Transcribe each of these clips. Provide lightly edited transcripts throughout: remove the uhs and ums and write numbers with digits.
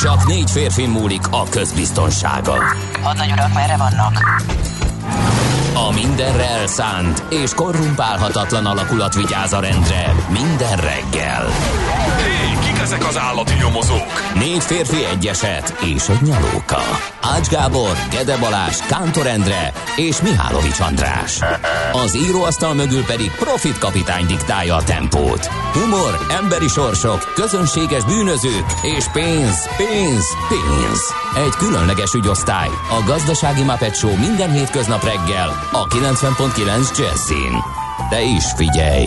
Csak 4 férfi múlik a közbiztonsága. Hadnagy urak, merre vannak? A mindenre elszánt és korrumpálhatatlan alakulat vigyáz a rendre minden reggel. Ezek az állati nyomozók. 4 férfi, egy eset és egy nyalóka. Ács Gábor, Gede Balázs, Kántor Endre és Mihálovics András. Az íróasztal mögül pedig Profit Kapitány diktálja a tempót. Humor, emberi sorsok, közönséges bűnözők és pénz, pénz, pénz. Egy különleges ügyosztály, a Gazdasági Mapet Show minden hétköznap reggel a 90.9 Jazzin. De is figyelj,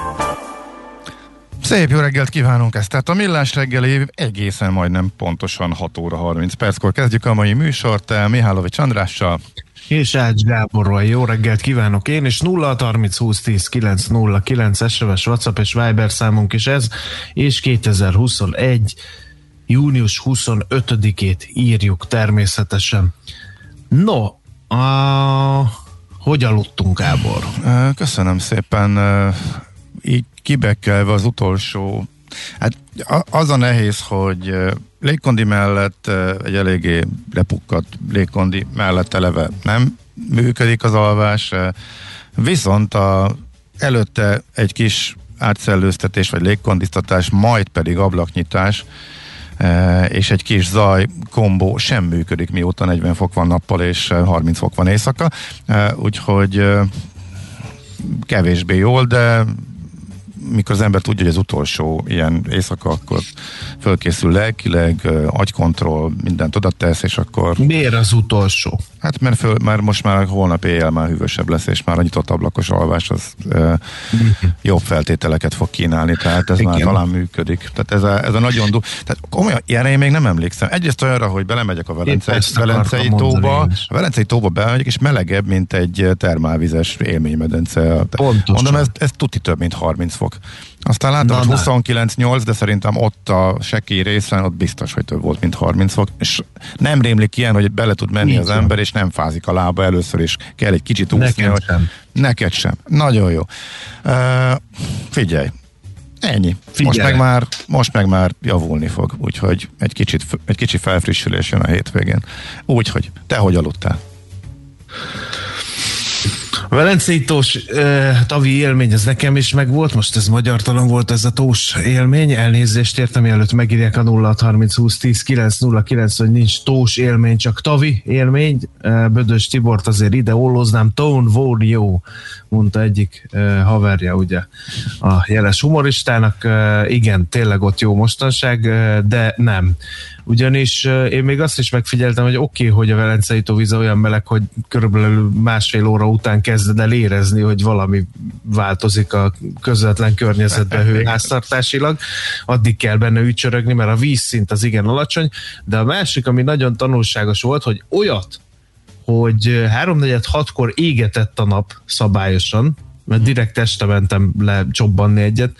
Szép jó reggelt kívánunk, ezt tehát a Millás reggeli egészen majdnem pontosan 6 óra 30 perckor kezdjük a mai műsort Mihálovics Andrással. És Ács Gáborról. Jó reggelt kívánok én, és 0630 20 10 909 SMS, WhatsApp és Viber számunk is ez, és 2021. június 25-ét írjuk természetesen. No, hogy aludtunk, Gábor? Köszönöm szépen. Így kibekkelve az utolsó, hát az a nehéz, hogy légkondi mellett, egy eléggé lepukkadt légkondi mellett eleve nem működik az alvás, viszont előtte egy kis átszellőztetés vagy légkondiztatás, majd pedig ablaknyitás és egy kis zaj kombó sem működik, mióta 40 fok van nappal és 30 fok van éjszaka, úgyhogy kevésbé jól, de mikor az ember tudja, hogy az utolsó ilyen éjszaka, akkor fölkészül lelkileg, agykontroll, mindent oda tesz, és akkor... Miért az utolsó? Hát mert már most már holnap éjjel már hűvösebb lesz, és már a nyitott ablakos alvás az jobb feltételeket fog kínálni, tehát ez igen, már talán működik. Tehát ez a nagyon tehát komolyan, ilyenre én még nem emlékszem. Egyrészt olyanra, hogy belemegyek a Velencei-tóba, a Velencei-tóba belemegyek, és melegebb, mint egy termálvizes élménymedence. Mondom, ez tuti több, mint 30 fok. Aztán látom, hogy 29-8, de szerintem ott a sekély részen, ott biztos, hogy több volt, mint 30 fok. És nem rémlik ilyen, hogy bele tud menni az ember, és nem fázik a lába először, és kell egy kicsit úszni. Neked sem. Nagyon jó. Figyelj. Ennyi. Most meg már javulni fog, úgyhogy egy kicsi felfrissülés jön a hétvégén. Úgyhogy te hogy aludtál? A Velencei-tós tavi élmény, ez nekem is megvolt, most ez magyartalan volt ez a tós élmény, elnézést értem, mielőtt megírják a 0630 20 10 909, hogy nincs tós élmény, csak tavi élmény. Bödös Tibort azért ide olloznám, Tone Warrior, mondta egyik haverja ugye a jeles humoristának, igen, tényleg ott jó mostanság, de nem. Ugyanis én még azt is megfigyeltem, hogy oké, hogy a Velencei-tó víze olyan meleg, hogy körülbelül másfél óra után kezded el érezni, hogy valami változik a közvetlen környezetben hőháztartásilag. Addig kell benne ücsörögni, mert a vízszint az igen alacsony, de a másik, ami nagyon tanulságos volt, hogy olyat, hogy 3-4-6-kor égetett a nap szabályosan, mert direkt este mentem le csobbanni egyet,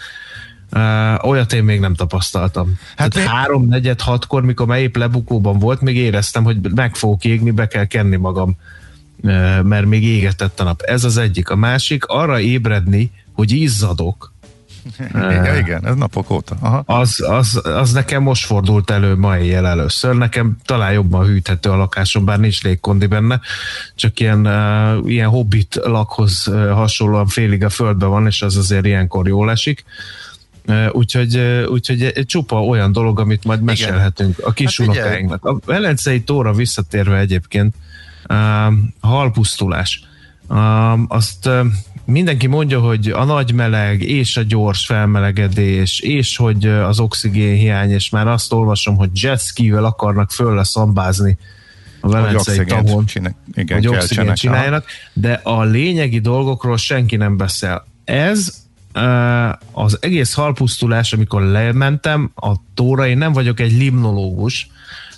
olyat én még nem tapasztaltam. Hát 3-4-6-kor, mikor már épp lebukóban volt, még éreztem, hogy meg fogok égni, be kell kenni magam, mert még égetett a nap. Ez az egyik. A másik, arra ébredni, hogy izzadok. Igen, ez napok óta. Aha. Az nekem most fordult elő ma éjjel először. Nekem talán jobban hűthető a lakásom, bár nincs légkondi benne, csak ilyen hobbit lakhoz hasonlóan félig a földben van, és az azért ilyenkor jól esik. Úgyhogy csupa olyan dolog, amit majd mesélhetünk a kisunokáinknak. A Velencei-tóra visszatérve egyébként, halpusztulás. Azt mindenki mondja, hogy a nagy meleg és a gyors felmelegedés, és hogy az oxigén hiány, és már azt olvasom, hogy jetskivel akarnak föl leszambázni a Velencei-tón, hogy jogszegényt csináljanak, de a lényegi dolgokról senki nem beszél. Ez az egész halpusztulás, amikor lementem a tóra, én nem vagyok egy limnológus,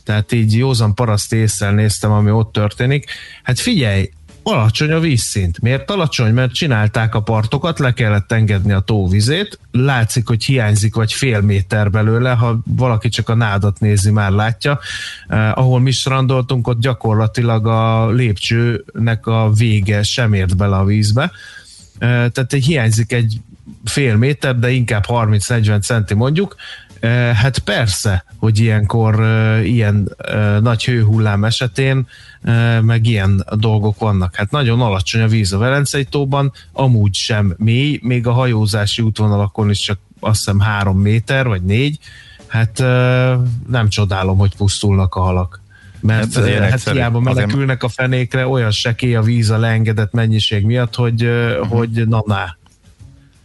tehát így józan paraszt ésszel néztem, ami ott történik. Hát figyelj, alacsony a vízszint. Miért alacsony? Mert csinálták a partokat, le kellett engedni a tóvizét, látszik, hogy hiányzik vagy fél méter belőle, ha valaki csak a nádat nézi, már látja. Ahol mi strandoltunk, ott gyakorlatilag a lépcsőnek a vége sem ért bele a vízbe. Tehát hiányzik egy fél méter, de inkább 30-40 centi mondjuk. Hát persze, hogy ilyenkor ilyen nagy hőhullám esetén meg ilyen dolgok vannak. Hát nagyon alacsony a víz a Velencei-tóban, amúgy sem mély, még a hajózási útvonalakon is csak azt hiszem 3 méter, vagy 4. Hát nem csodálom, hogy pusztulnak a halak. Mert hát hiába menekülnek a fenékre, olyan sekély a víz a leengedett mennyiség miatt, hogy, hogy na,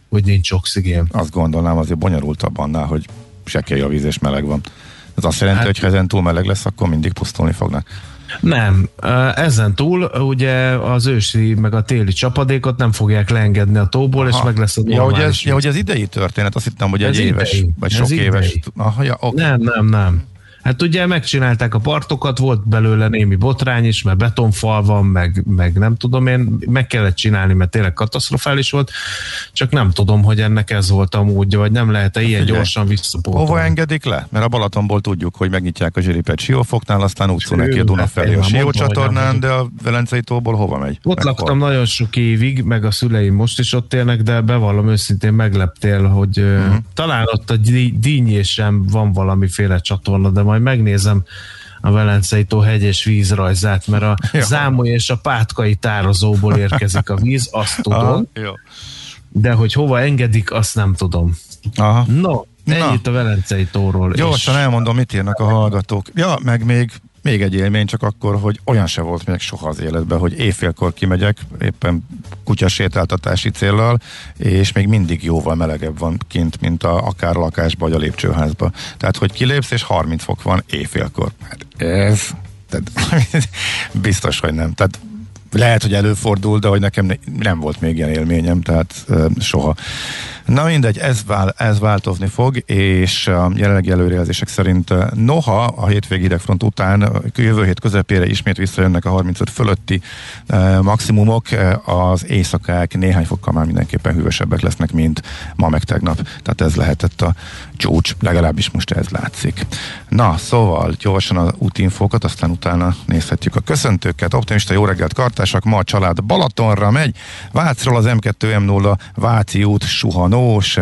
hogy nincs oxigén. Azt gondolnám, azért bonyolultabb annál, hogy sekély a víz és meleg van. Ez azt jelenti, hogy ha ezen túl meleg lesz, akkor mindig pusztulni fognak. Nem, ezen túl ugye az ősi meg a téli csapadékot nem fogják leengedni a tóból, aha, és meg lesz a normális. Ja, hogy ez idei történet, azt hittem, hogy ez egy éves, idei, vagy sok éves. Aha, ja, okay. Nem. Hát ugye megcsinálták a partokat, volt belőle némi botrány is, mert betonfal van, meg nem tudom én, meg kellett csinálni, mert tényleg katasztrofális volt, csak nem tudom, hogy ennek ez volt a módja, vagy nem lehet-e ilyen gyorsan visszapótolni. Hova engedik le? Mert a Balatonból tudjuk, hogy megnyitják a zsiripet Siófoknál, aztán útszó neki a Duna felé a Siócsatornán, de a Velencei-tóból hova megy? Ott laktam nagyon sok évig, meg a szüleim most is ott élnek, de bevallom őszintén, megleptél, hogy talán ott a dínyé sem van valamiféle csatorna, de majd megnézem a Velencei-tó hegy és víz rajzát, mert a Zámoly és a Pátkai tározóból érkezik a víz, azt tudom. Aha, de hogy hova engedik, azt nem tudom. Aha. No, ennyit a Velencei-tóról. Gyorsan elmondom, mit írnak a hallgatók. Ja, meg még egy élmény, csak akkor, hogy olyan se volt még soha az életben, hogy éjfélkor kimegyek, éppen kutyasétáltatási céllal, és még mindig jóval melegebb van kint, mint akár a lakásba, vagy a lépcsőházba. Tehát, hogy kilépsz, és 30 fok van éjfélkor. Hát ez... Tehát, biztos, hogy nem. Tehát lehet, hogy előfordul, de hogy nekem nem volt még ilyen élményem, tehát soha. Na mindegy, ez változni fog, és a jelenlegi előrejelzések szerint noha a hétvégi idegfront után jövő hét közepére ismét visszajönnek a 35 fölötti maximumok, az éjszakák néhány fokkal már mindenképpen hűvösebbek lesznek, mint ma meg tegnap. Tehát ez lehetett a csúcs, legalábbis most ez látszik. Na, szóval gyorsan az útinfókat, aztán utána nézhetjük a köszöntőket. Optimista jó reggelt, kartársak, ma a család Balatonra megy, Vácról az M2M0 Váci út suhanó,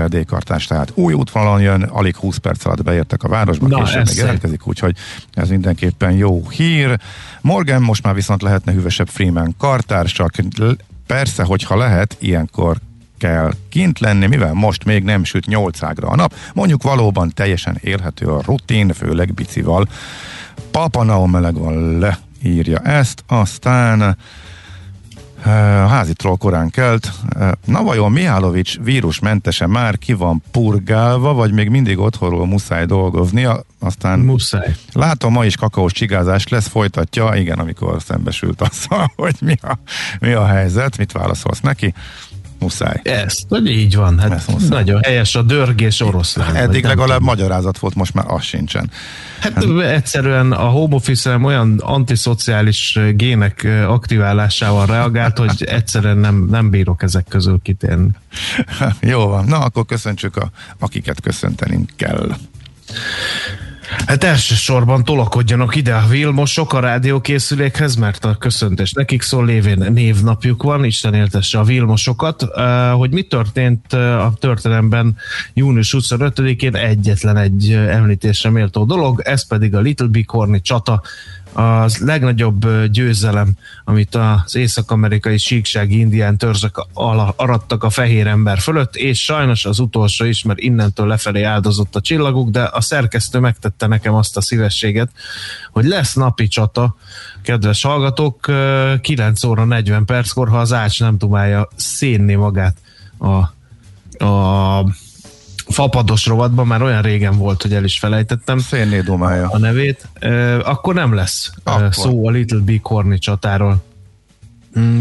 D-kartás, tehát új útvonalon jön, alig 20 perc alatt beértek a városba, később még érkezik, úgyhogy ez mindenképpen jó hír. Morgan, most már viszont lehetne hűvösebb Freeman kartársak. Persze, hogyha lehet, ilyenkor kell kint lenni, mivel most még nem süt 8°-ra a nap. Mondjuk valóban teljesen élhető a rutin, főleg bicival. Papanao meleg van, leírja ezt, aztán... A házitról korán kelt. Na vajon Mihálovics vírusmentese már ki van purgálva, vagy még mindig otthonról muszáj dolgoznia? Aztán muszáj. Látom, ma is kakaós csigázás lesz, folytatja, igen, amikor szembesült azzal, hogy mi a helyzet, mit válaszolsz neki? Muszáj. Ez, hogy így van. Hát nagyon helyes a dörgés oroszlán. Eddig legalább magyarázat volt, most már az sincsen. Hát egyszerűen a home office-en olyan antiszociális gének aktiválásával reagált, hogy egyszerűen nem bírok ezek közül kitérni. Jó van. Na, akkor köszöntsük, akiket köszöntenünk kell. Hát elsősorban tolakodjanak ide a vilmosok a rádiókészülékhez, mert a köszöntés nekik szól, lévén névnapjuk van, Isten éltesse a vilmosokat. Hogy mi történt a történelemben június 25-én, egyetlen egy említésre méltó dolog, ez pedig a Little Bighorni csata, az legnagyobb győzelem, amit az észak-amerikai síksági indián törzsek arattak a fehér ember fölött, és sajnos az utolsó is, mert innentől lefelé áldozott a csillaguk, de a szerkesztő megtette nekem azt a szívességet, hogy lesz napi csata, kedves hallgatók, 9:40, ha az Ács nem dumálja szénni magát a fapados rovatban, már olyan régen volt, hogy el is felejtettem Szénné Dumája a nevét, akkor nem lesz akkor szó a Little Bighorn-i csatáról.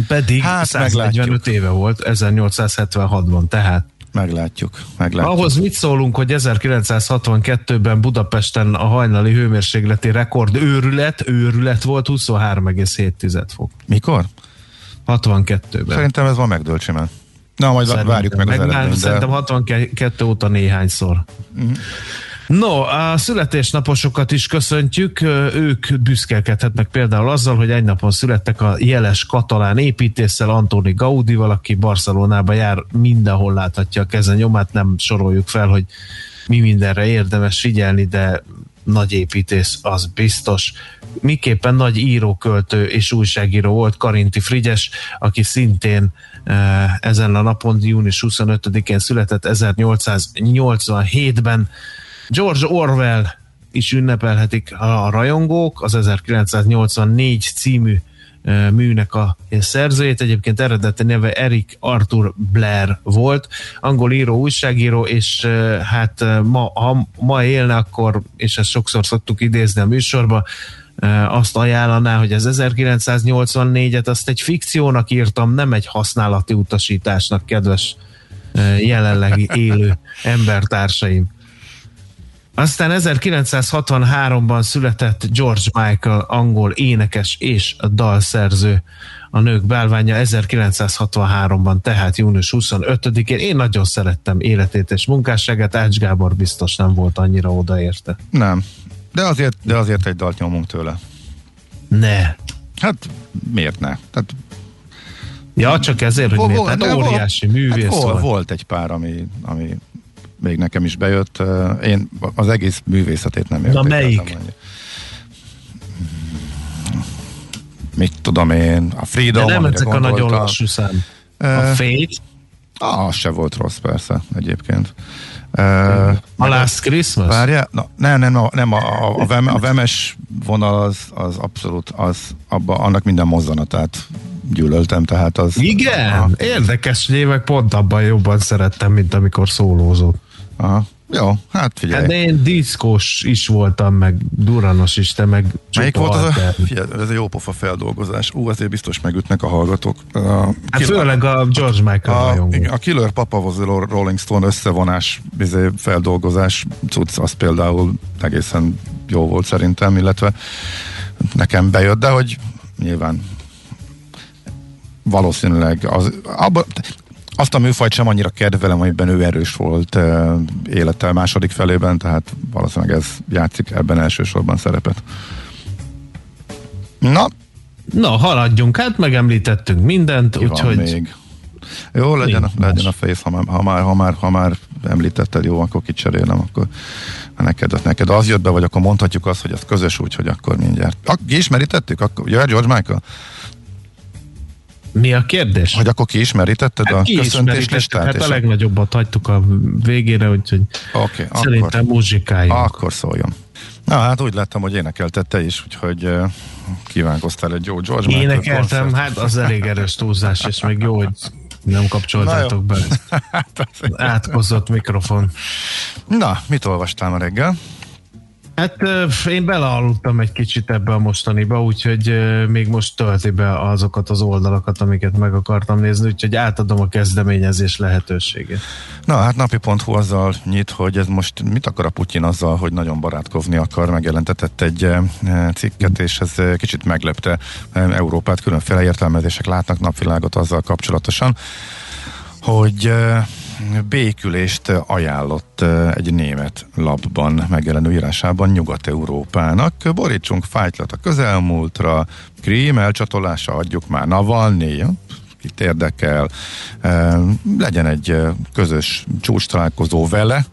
Pedig hát 145 éve volt, 1876-ban, tehát. Meglátjuk. Ahhoz mit szólunk, hogy 1962-ben Budapesten a hajnali hőmérsékleti rekord őrület volt, 23,7 fok. Mikor? 62-ben. Szerintem ez van megdőlt simán. Na, majd várjuk meg az eredményt. De... Szerintem 62 óta néhányszor. Uh-huh. No, a születésnaposokat is köszöntjük, ők büszkelkedhetnek például azzal, hogy egy napon születtek a jeles katalán építésszel, Antoni Gaudival, aki Barcelonába jár, mindenhol láthatja a keze nyomát, nem soroljuk fel, hogy mi mindenre érdemes figyelni, de nagy építész, az biztos. Miképpen nagy íróköltő és újságíró volt Karinti Frigyes, aki szintén ezen a napon, június 25-én született 1887-ben. George Orwell is ünnepelhetik a rajongók, az 1984 című műnek a szerzőjét, egyébként eredeti neve Eric Arthur Blair volt, angol író, újságíró, és hát ha ma élne, akkor, és ezt sokszor szoktuk idézni a műsorba, azt ajánlaná, hogy az 1984-et azt egy fikciónak írtam, nem egy használati utasításnak, kedves jelenlegi élő embertársaim. Aztán 1963-ban született George Michael, angol énekes és dalszerző, a nők bálványa 1963-ban, tehát június 25-én. Én nagyon szerettem életét és munkásságát, Ács Gábor biztos nem volt annyira odaérte. Nem, de azért egy dalt nyomunk tőle. Ne. Hát miért ne? Tehát... Ja, csak ezért, hogy miért? Hát óriási művész volt. Volt egy pár, ami még nekem is bejött. Én az egész művészetét nem értékeltem. Na melyik? Mit tudom én? A Freedom. De nem ezek a nagyon lassú szám. A Fate? Az se volt rossz, persze, egyébként. A Last Christmas? Várjál? Nem, a vemes vonal az abszolút, annak minden mozzanatát gyűlöltem, tehát az... Igen, érdekes, hogy évek pont abban jobban szerettem, mint amikor szólózott. Aha. Jó, hát figyelj. Hát de én diszkós is voltam, meg duranos is, te meg... Melyik volt ez a jó pofa feldolgozás. Azért biztos megütnek a hallgatók. Főleg a George Michael. A Killer Papa Was a Rolling Stone összevonás, feldolgozás cucc, az például egészen jó volt szerintem, illetve nekem bejött, de hogy nyilván valószínűleg azt a műfajt sem annyira kedvelem, amiben ő erős volt élettel második felében, tehát valószínűleg ez játszik ebben elsősorban szerepet. Na, haladjunk, hát megemlítettünk mindent, úgyhogy... Jó, legyen a fejsz, ha már említetted, jó, akkor kicserélem, akkor neked az jött be, vagy akkor mondhatjuk azt, hogy az közös, úgyhogy akkor mindjárt. Ismerítettük? Akkor, jaj, George Michael? Mi a kérdés? Hogy akkor kiismerítetted a köszöntéslistát? Hát a legnagyobbat hagytuk a végére, úgyhogy szerintem muzsikáljunk. Akkor szóljon. Na hát úgy láttam, hogy énekelted te is, úgyhogy kívánkoztál egy jó George Michael. Énekeltem, hát az elég erős túlzás, és még jó, hogy nem kapcsoltátok be. Átkozott mikrofon. Na, mit olvastál ma reggel? Hát én belealudtam egy kicsit ebbe a mostaniba, úgyhogy még most tölti be azokat az oldalakat, amiket meg akartam nézni, úgyhogy átadom a kezdeményezés lehetőségét. Na hát napi.hu azzal nyit, hogy ez most mit akar a Putyin azzal, hogy nagyon barátkozni akar, megjelentetett egy cikket, és ez kicsit meglepte Európát, különféle értelmezések látnak napvilágot azzal kapcsolatosan, hogy békülést ajánlott egy német lapban megjelenő írásában Nyugat-Európának. Borítsunk fájtlat a közelmúltra, Krím elcsatolása, adjuk már Navalnyi, kit érdekel, legyen egy közös csúcs találkozó vele,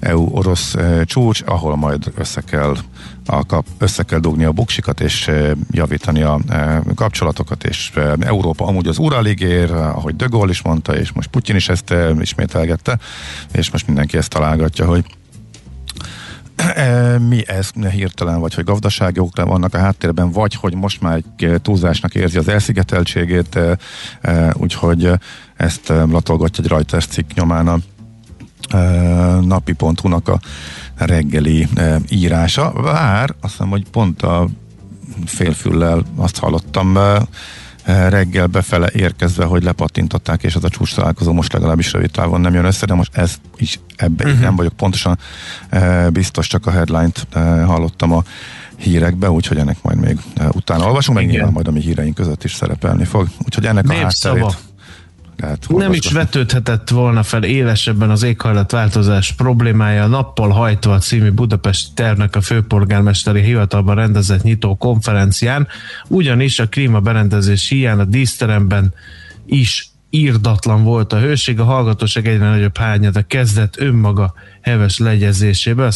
EU-orosz csúcs, ahol majd össze kell dugni a buksikat, és javítani a kapcsolatokat, és Európa amúgy az uralig ér, ahogy De Gaulle is mondta, és most Putyin is ezt ismételgette, és most mindenki ezt találgatja, hogy mi ez hirtelen, vagy hogy gazdasági okra vannak a háttérben, vagy hogy most már egy túlzásnak érzi az elszigeteltségét, úgyhogy ezt latolgatja egy Reuters cikk nyomán a napi.hu-nak a reggeli írása. Bár azt hiszem, hogy pont a félfüllel azt hallottam reggel befele érkezve, hogy lepattintották, és ez a csúcs találkozó most legalábbis rövid távon nem jön össze, de most ez is ebben nem vagyok pontosan biztos, csak a headline-t hallottam a hírekbe, úgyhogy ennek majd még utána olvasunk, meg nyilván majd a mi híreink között is szerepelni fog. Úgyhogy ennek a hátterét nem is vetődhetett volna fel élesebben az éghajlatváltozás problémája. Nappal hajtva című Budapesti tervnek a főpolgármesteri hivatalban rendezett nyitó konferencián, ugyanis a klímaberendezés hiány a díszteremben is írdatlan volt a hőség, a hallgatóság egyre nagyobb hányada kezdett önmaga heves legyezésébe. A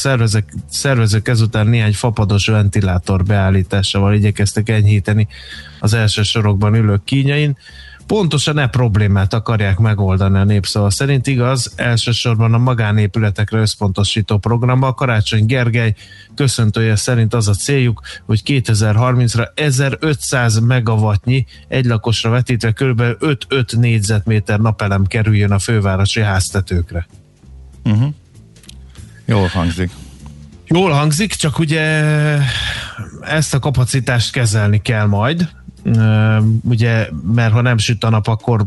szervezők ezután néhány fapados ventilátor beállításával igyekeztek enyhíteni az első sorokban ülők kínjain. Pontosan e problémát akarják megoldani a Népszava szerint, igaz, elsősorban a magánépületekre összpontosító programban. Karácsony Gergely köszöntője szerint az a céljuk, hogy 2030-ra 1500 megawattnyi egylakosra vetítve kb. 5-5 négyzetméter napelem kerüljön a fővárosi háztetőkre. Uh-huh. Jól hangzik. Jól hangzik, csak ugye ezt a kapacitást kezelni kell majd, ugye, mert ha nem süt a nap, akkor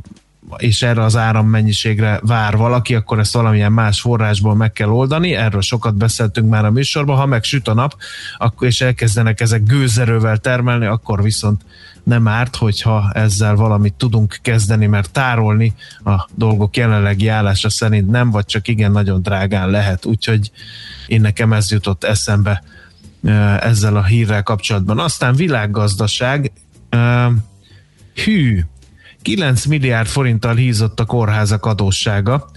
és erre az árammennyiségre vár valaki, akkor ezt valamilyen más forrásból meg kell oldani, erről sokat beszéltünk már a műsorban, ha meg süt a nap, és elkezdenek ezek gőzerővel termelni, akkor viszont nem árt, hogyha ezzel valamit tudunk kezdeni, mert tárolni a dolgok jelenlegi állása szerint nem, vagy csak igen nagyon drágán lehet, úgyhogy én nekem ez jutott eszembe ezzel a hírrel kapcsolatban. Aztán világgazdaság. Hű, 9 milliárd forinttal hízott a kórházak adóssága.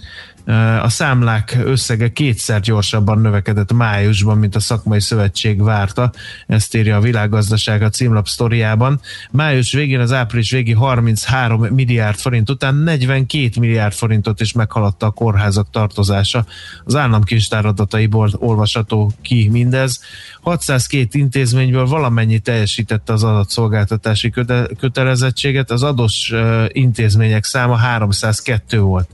A számlák összege kétszer gyorsabban növekedett májusban, mint a szakmai szövetség várta. Ezt írja a Világgazdaság a címlap sztoriában. Május végén az április végi 33 milliárd forint után 42 milliárd forintot is meghaladta a kórházak tartozása. Az államkincstár adataiból olvasható ki mindez. 602 intézményből valamennyi teljesítette az adatszolgáltatási kötelezettséget. Az adós intézmények száma 302 volt.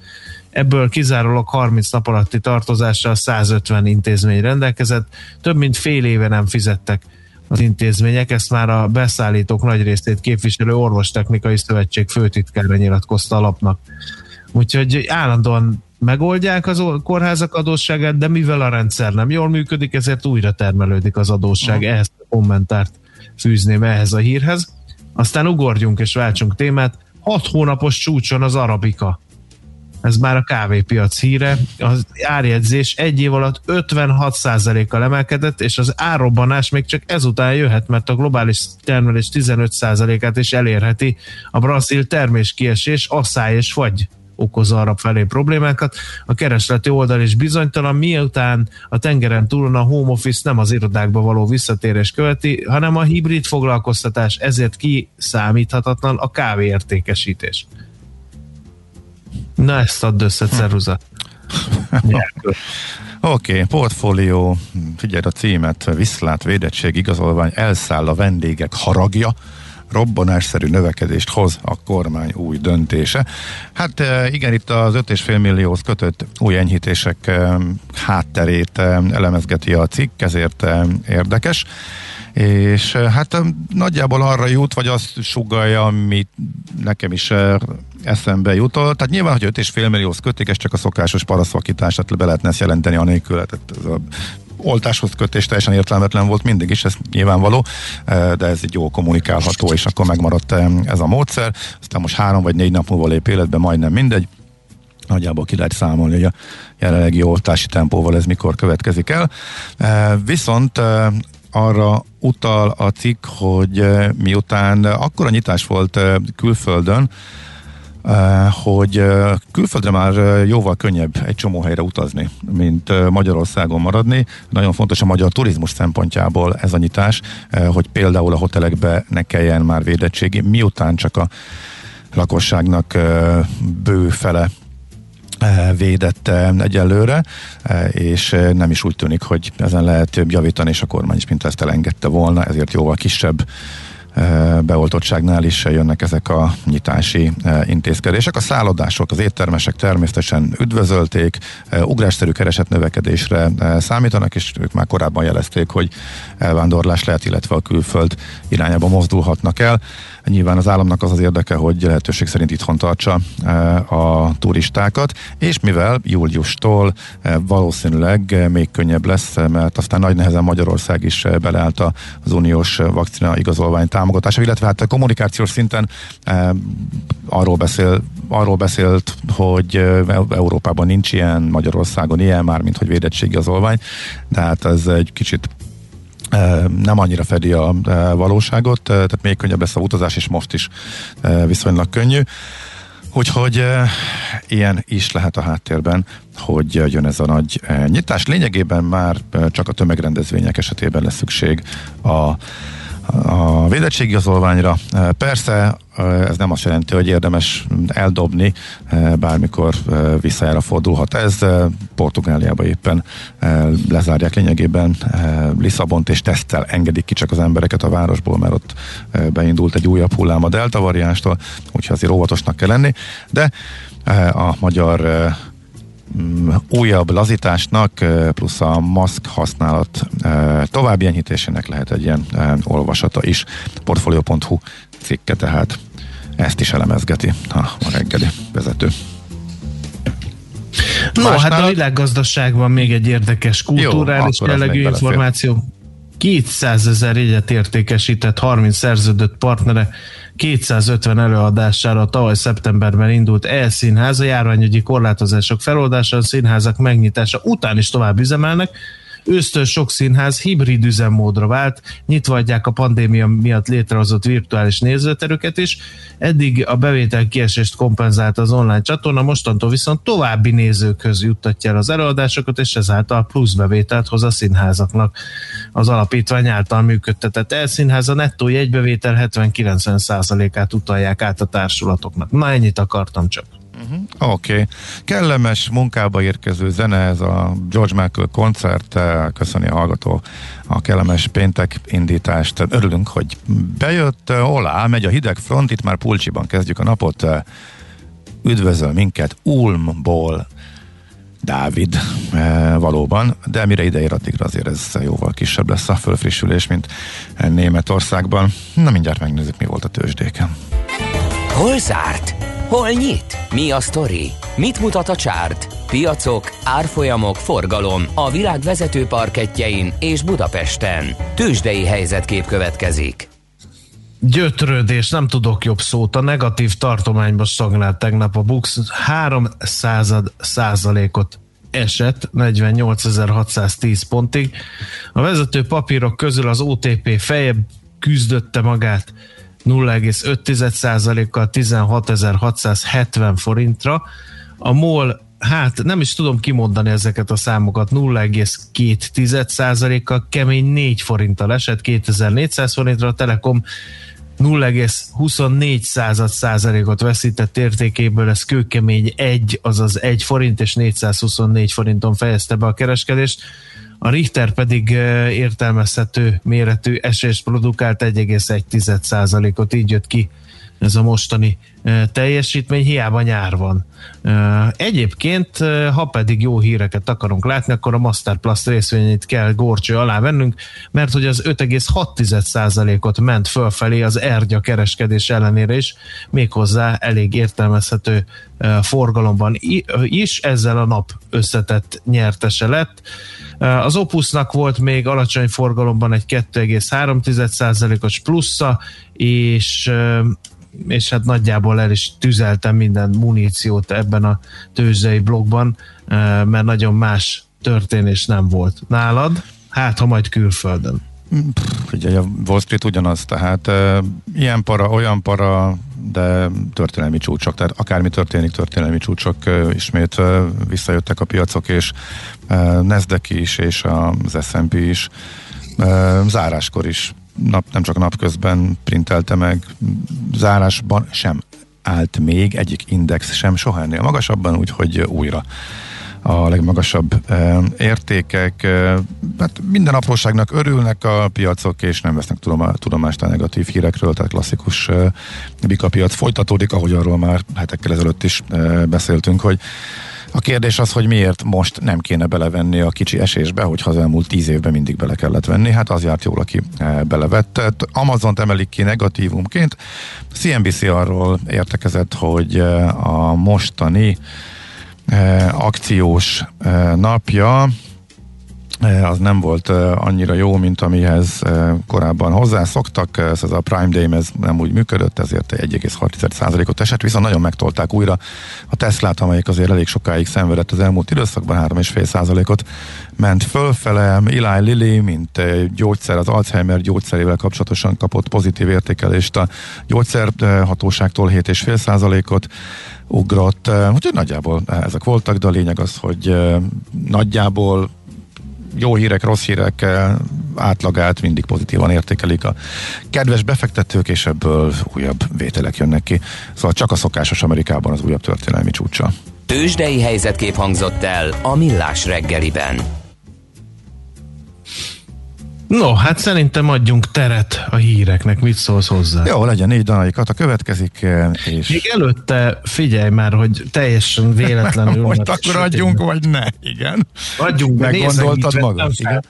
Ebből kizárólag 30 nap alatti tartozással 150 intézmény rendelkezett, több mint fél éve nem fizettek az intézmények, ezt már a beszállítók nagy részét képviselő Orvostechnikai Szövetség főtitkára nyilatkozta a lapnak. Úgyhogy állandóan megoldják az kórházak adósságát, de mivel a rendszer nem jól működik, ezért újra termelődik az adósság. Ehhez a kommentárt fűzném ehhez a hírhez. Aztán ugorjunk és váltsunk témát. 6 hónapos csúcson az arabika. Ez már a kávépiac híre. Az árjegyzés egy év alatt 56%-kal emelkedett, és az árrobbanás még csak ezután jöhet, mert a globális termelés 15%-át is elérheti. A brazil terméskiesés, asszály és fagy okoz arra felé problémákat. A keresleti oldal is bizonytalan, miután a tengeren túlon a home office nem az irodákba való visszatérés követi, hanem a hibrid foglalkoztatás, ezért kiszámíthatatlan a kávéértékesítés. Na, ezt add össze, Ceruza. Oké, portfólió, figyelj a címet, viszlát, védettség, igazolvány, elszáll a vendégek haragja, robbanásszerű növekedést hoz a kormány új döntése. Hát igen, itt az 5,5 millióhoz kötött új enyhítések hátterét elemezgeti a cikk, ezért érdekes. És hát nagyjából arra jut, vagy azt sugallja, amit nekem is eszembe jutott. Tehát nyilván, hogy 5,5 millióhoz kötik, ez csak a szokásos parasztvakítását be lehetne ezt jelenteni anélkül. Tehát ez a oltáshoz kötés teljesen értelmetlen volt mindig is, ez nyilvánvaló, de ez így jól kommunikálható, és akkor megmaradt ez a módszer. Aztán most 3 vagy 4 nap múlva lép életbe, majdnem mindegy. Nagyjából ki lehet számolni, hogy a jelenlegi oltási tempóval ez mikor következik el. Viszont arra utal a cikk, hogy miután akkora nyitás volt külföldön, hogy külföldre már jóval könnyebb egy csomó helyre utazni, mint Magyarországon maradni. Nagyon fontos a magyar turizmus szempontjából ez a nyitás, hogy például a hotelekbe ne kelljen már védettségi, miután csak a lakosságnak bő fele védett egyelőre, és nem is úgy tűnik, hogy ezen lehet javítani, és a kormány is mint ezt elengedte volna, ezért jóval kisebb beoltottságnál is jönnek ezek a nyitási intézkedések. A szállodások, az éttermesek természetesen üdvözölték, ugrásszerű keresett növekedésre számítanak, és ők már korábban jelezték, hogy elvándorlás lehet, illetve a külföld irányába mozdulhatnak el. Nyilván az államnak az az érdeke, hogy lehetőség szerint itthon tartsa a turistákat, és mivel júliustól valószínűleg még könnyebb lesz, mert aztán nagy nehezen Magyarország is beleállt az uniós vakcina igazolvány támogatása, illetve hát a kommunikációs szinten arról beszélt, hogy Európában nincs ilyen, Magyarországon ilyen, mármint hogy védettségi igazolvány, de hát ez egy kicsit nem annyira fedi a valóságot, tehát még könnyebb lesz a utazás, és most is viszonylag könnyű. Úgyhogy ilyen is lehet a háttérben, hogy jön ez a nagy nyitás. Lényegében már csak a tömegrendezvények esetében lesz szükség a védettségigazolványra. Persze ez nem azt jelenti, hogy érdemes eldobni, bármikor visszajára fordulhat. Ez Portugáliában éppen lezárják lényegében Lisszabont, és teszttel engedik ki csak az embereket a városból, mert ott beindult egy újabb hullám a delta variánstól, úgyhogy azért óvatosnak kell lenni, de a magyar újabb lazításnak plusz a maszk használat további enyhítésének lehet egy ilyen olvasata is. Portfolio.hu cikke tehát ezt is elemezgeti a reggeli vezető. No, másnál... hát a világgazdaságban még egy érdekes kulturális jellegű információ. 200 000 jegyet értékesített 30 szerződött partnere 250 előadására a tavaly szeptemberben indult e-színház. A járványügyi korlátozások feloldása, a színházak megnyitása után is tovább üzemelnek. Ősztől sok színház hibrid üzemmódra vált, nyitva adják a pandémia miatt létrehozott virtuális nézőterüket is. Eddig a bevétel kiesést kompenzálta az online csatorna, mostantól viszont további nézőkhöz juttatja el az előadásokat, és ezáltal plusz bevételt hoz a színházaknak. Az alapítvány által működtetett elszínház a nettó jegybevétel 70-90%-át utalják át a társulatoknak. Na, ennyit akartam csak. Oké. Kellemes munkába érkező zene, ez a George Michael koncert, köszöni a hallgató a kellemes péntek indítást. Örülünk, hogy bejött. Olá, megy a hideg front, itt már pulcsiban kezdjük a napot. Üdvözöl minket Ulmból Dávid, valóban, de mire ide ér, addigra azért ez jóval kisebb lesz a fölfrissülés, mint Németországban. Na, mindjárt megnézzük, mi volt a tőzsdéken. Hol zárt? Hol nyit? Mi a sztori? Mit mutat a csárt? Piacok, árfolyamok, forgalom a világ vezető parkettjein és Budapesten. Tőzsdei helyzetkép következik. Gyötrődés, nem tudok jobb szót, a negatív tartományba stagnált tegnap a BUX, 0,03%-ot esett 48.610 pontig. A vezető papírok közül az OTP feljebb küzdötte magát 0,5%-kal 16.670 forintra. A MOL, hát nem is tudom kimondani ezeket a számokat, 0,2%-kal kemény 4 forinttal esett 2400 forintra, a Telekom 0,24%-ot veszített értékéből, ez kőkemény 1, azaz 1 forint, és 424 forinton fejezte be a kereskedést. A Richter pedig értelmezhető méretű esést produkált, 1,1%-ot, így jött ki ez a mostani teljesítmény, hiába nyár van. Egyébként, ha pedig jó híreket akarunk látni, akkor a Masterplast részvényét kell górcső alá vennünk, mert hogy az 5,6%-ot ment fölfelé az ergya kereskedés ellenére is, méghozzá elég értelmezhető forgalomban is, ezzel a nap összetett nyertese lett. Az Opusnak volt még alacsony forgalomban egy 2,3%-os plusza, és hát nagyjából el is tüzeltem minden muníciót ebben a tőzsdei blogban, mert nagyon más történés nem volt nálad, hát ha majd külföldön. Ugye a Wall Street ugyanaz, tehát ilyen para, olyan para, de történelmi csúcsok, tehát akármi történik, történelmi csúcsok, ismét visszajöttek a piacok, és Nasdaq is, és az S&P is, záráskor is, nem csak napközben printelte meg, zárásban sem állt még egyik index sem soha ennél magasabban, úgyhogy újra a legmagasabb értékek. Hát minden apróságnak örülnek a piacok, és nem vesznek tudomást a negatív hírekről, tehát klasszikus bika piac folytatódik, ahogy arról már hetekkel ezelőtt is beszéltünk, hogy a kérdés az, hogy miért most nem kéne belevenni a kicsi esésbe, hogyha az elmúlt 10 évben mindig bele kellett venni. Hát az járt jól, aki belevett. Amazont emelik ki negatívumként. CNBC arról értekezett, hogy a mostani akciós napja az nem volt annyira jó, mint amihez korábban hozzászoktak. Ez a Prime Day, ez nem úgy működött, ezért 1,6%-ot esett, viszont nagyon megtolták újra a Teslát, amelyik azért elég sokáig szenvedett az elmúlt időszakban, 3,5%-ot ment fölfele. Eli Lilly, mint gyógyszer, az Alzheimer gyógyszerével kapcsolatosan kapott pozitív értékelést a gyógyszerhatóságtól, 7,5%-ot ugrott. Úgyhogy nagyjából ezek voltak, de a lényeg az, hogy nagyjából jó hírek, rossz hírek átlagát mindig pozitívan értékelik a kedves befektetők, és ebből újabb vételek jönnek ki. Szóval csak a szokásos Amerikában az újabb történelmi csúcsa. Tőzsdei helyzetkép hangzott el a Millás reggeliben. No, hát szerintem adjunk teret a híreknek. Mit szólsz hozzá? Jó, legyen 4 danaikat, a következik. És... még előtte figyelj már, hogy teljesen véletlenül... most akkor adjunk, vagy ne? Igen. Adjunk, meggondoltad magad. Igen.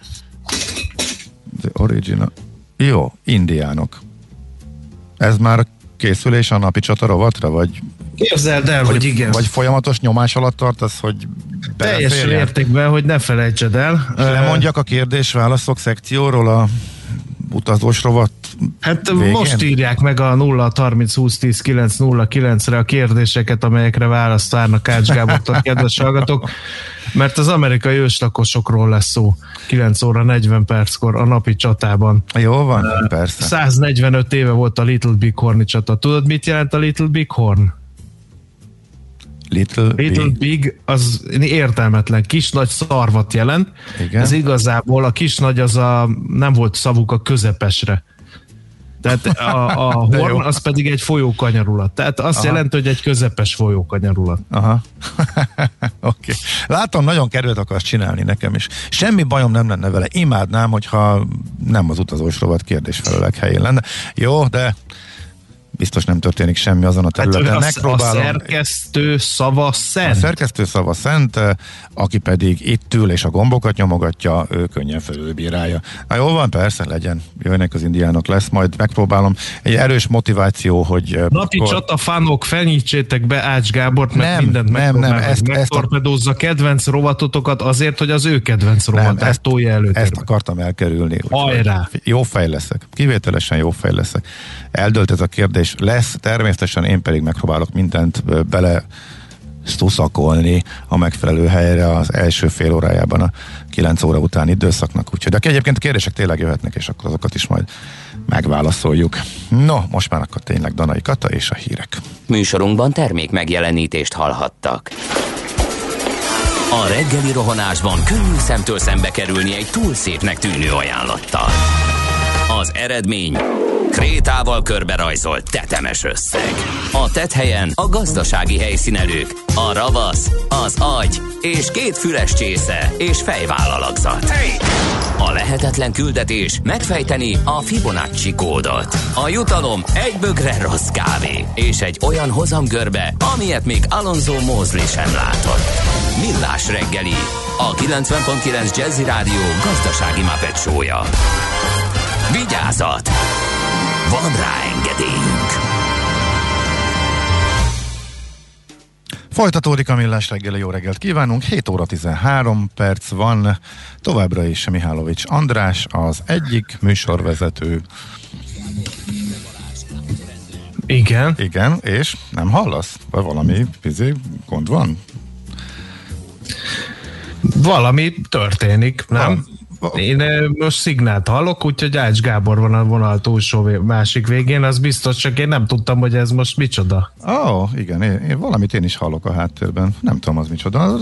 The original. Jó, indiánok. Ez már készülés a napi csata rovatra, vagy... képzeld el, hogy igen. Vagy folyamatos nyomás alatt tartasz, hogy... teljes értékben, hogy ne felejtsed el. Lemondjak a kérdés-válaszok szekcióról a utazós rovat végén? Most írják meg a 0-30-20-10-9-09-re a kérdéseket, amelyekre választ várnak Ács Gábortól, kedves hallgatók, mert az amerikai őslakosokról lesz szó 9 óra 40 perckor a napi csatában. Jó van, persze. 145 éve volt a Little Bighorn csata. Tudod, mit jelent a Little Bighorn? Little Big az értelmetlen, kis-nagy szarvat jelent. Igen. Ez igazából a kis-nagy az a, nem volt szavuk a közepesre. Tehát a horn az pedig egy folyókanyarulat. Tehát azt jelenti, hogy egy közepes folyókanyarulat. Aha. Okay. Látom, nagyon kedvet akarsz csinálni nekem is. Semmi bajom nem lenne vele. Imádnám, hogyha nem az utazós rovat kérdésfelelek helyén lenne. Jó, de... biztos nem történik semmi azon a területen. Hát megpróbálom. A szerkesztő szava szent, aki pedig itt ül és a gombokat nyomogatja, ő könnyen felülbírálja. Na jól van, persze, legyen. Jönnek az indiánok, lesz, majd megpróbálom. Egy erős motiváció, hogy... napi akkor... csatafánok, felnyítsétek be Ács Gábort, mert nem, mindent megpróbálom. Megtorpedózza kedvenc rovatotokat azért, hogy az ő kedvenc rovatát tolja előtt. Ezt akartam elkerülni. Hajrá! Jó fej leszek. Kivételesen jó fej leszek. Eldölt ez a kérdés, lesz, természetesen én pedig megpróbálok mindent bele szuszakolni a megfelelő helyre az első fél órájában a 9 óra utáni időszaknak. Úgyhogy, de egyébként kérdések tényleg jöhetnek, és akkor azokat is majd megválaszoljuk. No, most már akkor tényleg Danai Kata és a hírek. Műsorunkban termék megjelenítést hallhattak. A reggeli rohanásban könnyű szemtől szembe kerülni egy túl szépnek tűnő ajánlattal. Az eredmény... krétával körberajzolt tetemes összeg. A tetthelyen a gazdasági helyszínelők, a ravasz, az agy és 2 füles csésze és fejvállalakzat. A lehetetlen küldetés megfejteni a Fibonacci kódot. A jutalom egy bögre rossz kávé és egy olyan hozamgörbe, amilyet még Alonso Mosley sem látott. Millás reggeli, a 90.9 Jazzy Rádió gazdasági Mapet Show-ja. Vigyázat! Van rá engedélyünk! Folytatódik a Millás reggeli, jó reggelt kívánunk! 7 óra 13 perc van, továbbra is Mihálovics András, az egyik műsorvezető. Igen? Igen, és nem hallasz? Vagy valami gond van? Valami történik, nem? Én most szignált hallok, úgyhogy Ács Gábor van a vonal túlsó másik végén, az biztos, csak én nem tudtam, hogy ez most micsoda. Igen, én valamit én is hallok a háttérben. Nem tudom, az micsoda.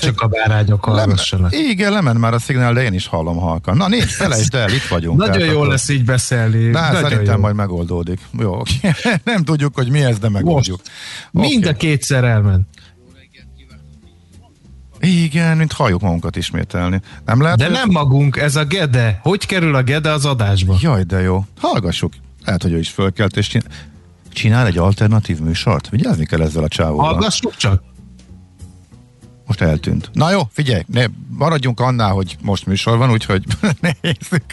Csak a bárányok hallgassanak. Igen, lement már a szignál, de én is hallom halkan. Na nézd, felejtsd el, itt vagyunk. Nagyon jól lesz így beszélni. Na, szerintem majd megoldódik. Jó, okay. Nem tudjuk, hogy mi ez, de megoldjuk. Most. Mind a kétszer elment. Igen, mint halljuk magunkat ismételni. Nem lehet, de hogy... nem magunk, ez a Gede. Hogy kerül a Gede az adásba? Jaj, de jó. Hallgassuk. Lehet, hogy ő is fölkelt, és csinál egy alternatív műsort. Vigyázni kell ezzel a csávóval. Hallgassuk csak. Most eltűnt. Na jó, figyelj, maradjunk annál, hogy most műsor van, úgyhogy nézzük.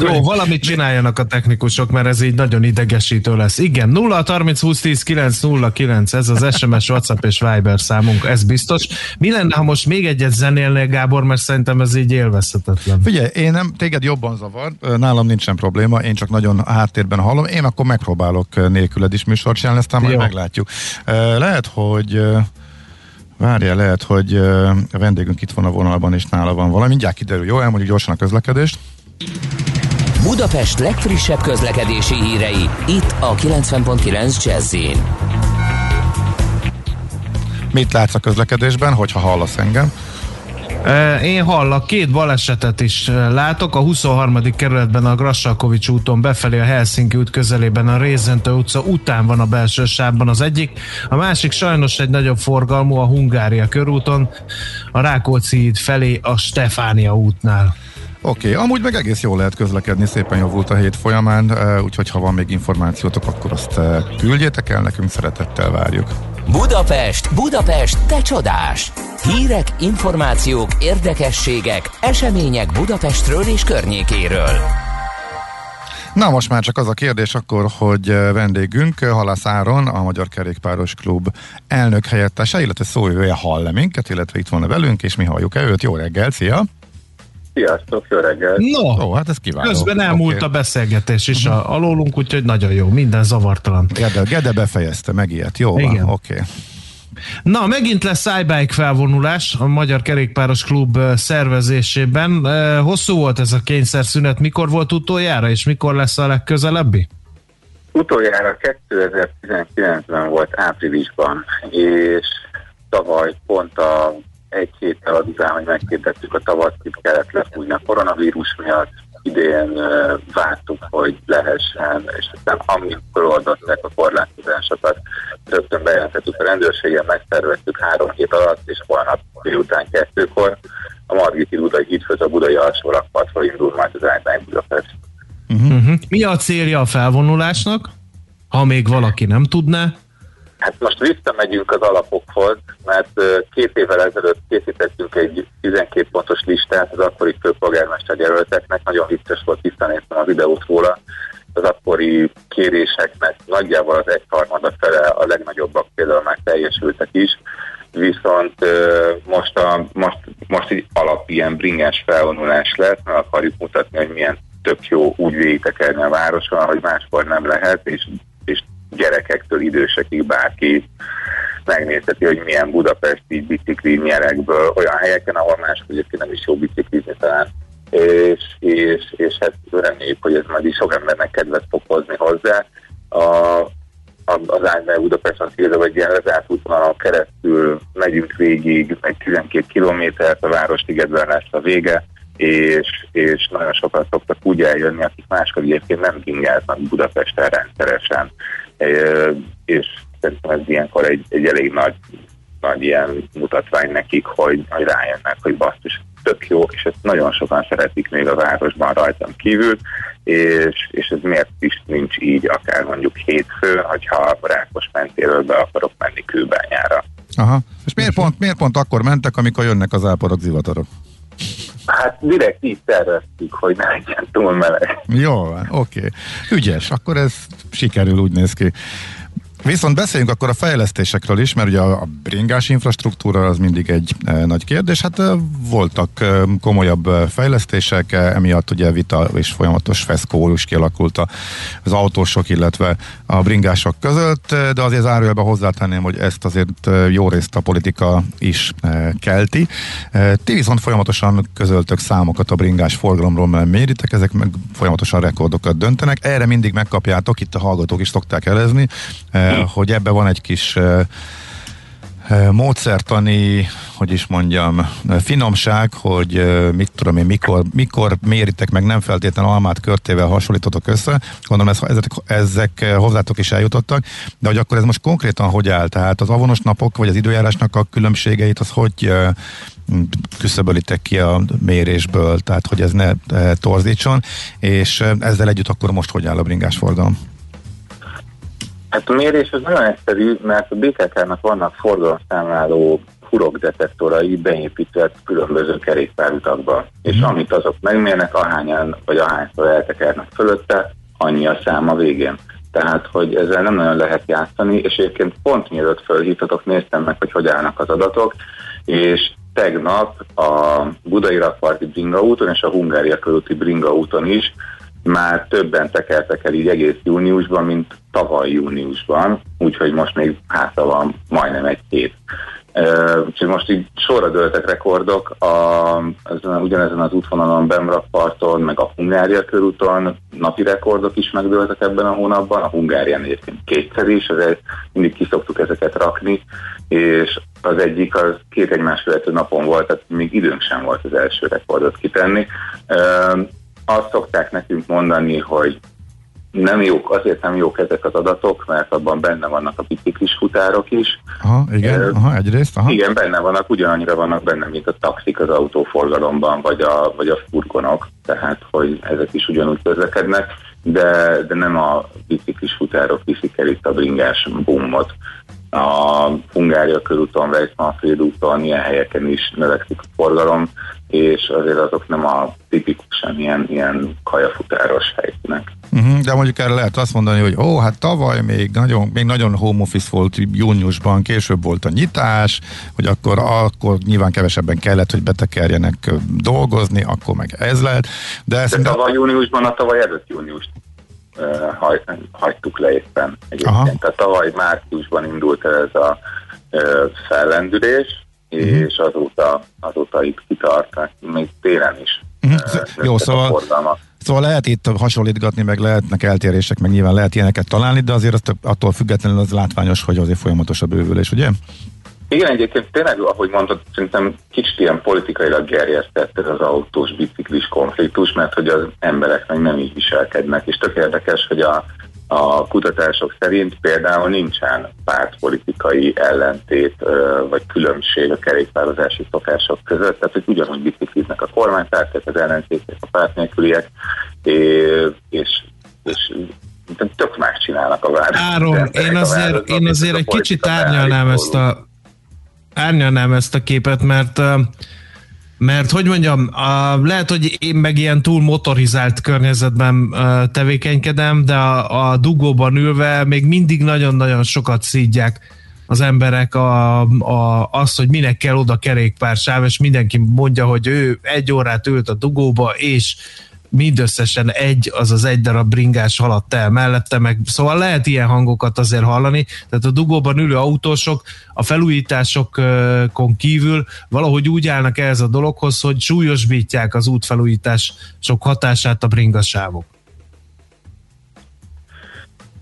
Jó, valamit csináljanak a technikusok, mert ez így nagyon idegesítő lesz. Igen, 0-30-20-10-9-09, ez az SMS, WhatsApp és Viber számunk, ez biztos. Mi lenne, ha most még egyet zenélnél, Gábor, mert szerintem ez így élvezhetetlen. Figyelj, én nem, téged jobban zavar, nálam nincsen probléma, én csak nagyon háttérben hallom, én akkor megpróbálok nélküled is műsort csinálni, aztán majd meglátjuk. Lehet, hogy... Várjál, lehet, hogy a vendégünk itt van a vonalban, és nála van valami. Mindjárt kiderül, jó? Elmondjuk gyorsan a közlekedést. Budapest legfrissebb közlekedési hírei, itt a 90.9 Jazzyn. Mit látsz a közlekedésben, hogyha hallasz engem? Én hallak, két balesetet is látok, a 23. kerületben a Grassalkovich úton befelé a Helsinki út közelében a Rézentő utca után van a belső sávban az egyik, a másik sajnos egy nagyobb forgalmú a Hungária körúton, a Rákóczi híd felé a Stefánia útnál. Oké, amúgy meg egész jól lehet közlekedni, szépen javult a hét folyamán, úgyhogy ha van még információtok, akkor azt küldjétek el, nekünk szeretettel várjuk. Budapest, Budapest, te csodás! Hírek, információk, érdekességek, események Budapestről és környékéről. Na most már csak az a kérdés akkor, hogy vendégünk Halász Áron, a Magyar Kerékpáros Klub elnök helyettese, illetve szóvivője hall minket, illetve itt van velünk, és mi halljuk őt. Jó reggel, szia! Sziasztok, jó reggel! No, hát ez kiváló. Közben elmúlt a beszélgetés is alólunk, úgyhogy nagyon jó, minden zavartalan. Gede befejezte, megijedt, jó van, oké. Na, megint lesz iBike felvonulás a Magyar Kerékpáros Klub szervezésében. Hosszú volt ez a kényszerszünet, mikor volt utoljára, és mikor lesz a legközelebbi? Utoljára 2019-ben volt áprilisban, és tavaly pont a egy héttel azután, hogy megkérdettük a tavaszkit, kellett lefújni a koronavírus miatt. Idén vártuk, hogy lehessen, és aztán amikor oldották a korlátozásokat, rögtön bejelentettük a rendőrségen, megszerveztük 3 hét alatt, és holnap délután 2-kor a Margit-sziget udai hídfőz a budai alsólakpartról indul majd az iBike Budapest. Mi a célja a felvonulásnak, ha még valaki nem tudná? Hát most visszamegyünk az alapokhoz, mert 2 évvel ezelőtt készítettünk egy 12 pontos listát az akkori főpolgármester jelölteknek. Nagyon vicces volt, visszanéztem a videót róla. Az akkori kéréseknek nagyjából az 1/3 fele, a legnagyobbak például már teljesültek is. Viszont most egy alap ilyen bringás felvonulás lesz, mert akarjuk mutatni, hogy milyen tök jó úgy végigtekerni a városon, hogy máskor nem lehet, és gyerekektől idősekig bárki megnézheti, hogy milyen budapesti bicikli nyerekből olyan helyeken, ahol máshogy nem is jó biciklizni talán. És hát reméljük, hogy ez majd is sok embernek kedvet fog hozni hozzá. Az iBike Budapest azt írja, hogy ilyen lezárt útvonalon keresztül megyünk végig, egy 12 kilométert, a Városligetben lesz a vége, és nagyon sokan szoktak úgy eljönni, akik máskor egyébként nem bringáznak Budapesten rendszeresen. És szerintem ez ilyenkor egy elég nagy ilyen mutatvány nekik, hogy rájönnek, hogy basszus, tök jó, és ezt nagyon sokan szeretik még a városban rajtam kívül, és ez miért is nincs így, akár mondjuk hétfő, hogyha Rákos mentéről be akarok menni Kőbányára. Aha, és miért pont akkor mentek, amikor jönnek az áporok, zivatarok? Hát direkt így terveztük, hogy ne legyen túl meleg. Jó van, oké. Ügyes, akkor ez sikerül, úgy néz ki. Viszont beszéljünk akkor a fejlesztésekről is, mert ugye a bringás infrastruktúra az mindig egy nagy kérdés. Hát voltak komolyabb fejlesztések, emiatt ugye vita és folyamatos feszkó is kialakult az autósok, illetve a bringások között, de azért zárójelben hozzátenném, hogy ezt azért jó részt a politika is kelti. Ti viszont folyamatosan közöltök számokat a bringás forgalomról, mert méritek, ezek meg folyamatosan rekordokat döntenek. Erre mindig megkapjátok, itt a hallgatók is szokták elezni, hogy ebben van egy kis módszertani, hogy is mondjam, finomság, hogy mit tudom én, mikor méritek meg, nem feltétlenül almát körtével hasonlítotok össze, gondolom ezek hozzátok is eljutottak, de hogy akkor ez most konkrétan hogy áll? Tehát az avonos napok, vagy az időjárásnak a különbségeit, az hogy küszöbölitek ki a mérésből, tehát hogy ez ne torzítson, és ezzel együtt akkor most hogy áll a bringás forgalom? Hát a mérés az nagyon egyszerű, mert a BKK-nak vannak forgalomszámláló hurokdetektorai beépített különböző kerékpárutakba, és amit azok megmérnek, ahányan vagy ahányszor eltekernek fölötte, annyi a szám a végén. Tehát, hogy ezzel nem nagyon lehet játszani, és egyébként pont mielőtt fölhívtatok, néztem meg, hogy állnak az adatok, és tegnap a budai rakparti bringaúton és a Hungária körúti bringaúton is már többen tekertek el így egész júniusban, mint tavaly júniusban, úgyhogy most még hátra van majdnem egy hét. Úgyhogy most így sorra dőltek rekordok, ugyanezen az útvonalon, Bemrakparton, meg a Hungária körúton napi rekordok is megdőltek ebben a hónapban, a Hungárián egyébként kétszer is, azért mindig kiszoktuk ezeket rakni, és az egyik az két egymás követő napon volt, tehát még időnk sem volt az első rekordot kitenni. Azt szokták nekünk mondani, hogy nem jók, azért nem jók ezek az adatok, mert abban benne vannak a biciklis futárok is. Aha, igen, aha, egyrészt. Aha. Igen, benne vannak, ugyanannyira vannak benne, mint a taxik az autóforgalomban, vagy a furgonok, tehát hogy ezek is ugyanúgy közlekednek, de nem a biciklis futárok viszik el itt a bringás boomot. A Hungária körúton, Weiss-Manfred úton, ilyen helyeken is növekszik a forgalom, és azért azok nem a tipikusan ilyen kajafutáros helyeknek. De mondjuk erre lehet azt mondani, hogy hát tavaly még nagyon home office volt júniusban, később volt a nyitás, hogy akkor nyilván kevesebben kellett, hogy betekerjenek dolgozni, akkor meg ez lehet. De tavaly júniusban, a tavaly előtt júniust hagytuk le éppen egyébként. Aha. Tehát tavaly márciusban indult ez a fellendülés, és azóta itt kitartnak, még télen is. Jó, szóval lehet itt hasonlítgatni, meg lehetnek eltérések, meg nyilván lehet ilyeneket találni, de azért attól függetlenül az látványos, hogy azért folyamatos a bővülés, ugye? Igen, egyébként tényleg, ahogy mondtad, szerintem kicsit ilyen politikailag gerjesztett ez az autós biciklis konfliktus, mert hogy az emberek meg nem így viselkednek, és tök érdekes, hogy a kutatások szerint például nincsen pártpolitikai ellentét vagy különbség a kerékpározási szokások között, tehát hogy ugyanúgy bicikliznek a kormánypártiak, az ellenzékiek, a párt nélküliek, és tök más csinálnak a városok. Áron, én azért egy kicsit árnyalnám ezt a képet, mert hogy mondjam, lehet, hogy én meg ilyen túl motorizált környezetben tevékenykedem, de a dugóban ülve még mindig nagyon-nagyon sokat szídják az emberek azt, hogy minek kell oda kerékpársáv, és mindenki mondja, hogy ő egy órát ült a dugóba, és mindösszesen egy darab bringás haladt el mellette, meg szóval lehet ilyen hangokat azért hallani, tehát a dugóban ülő autósok a felújításokon kívül valahogy úgy állnak ehhez a dologhoz, hogy súlyosbítják az útfelújítások hatását a bringasávok.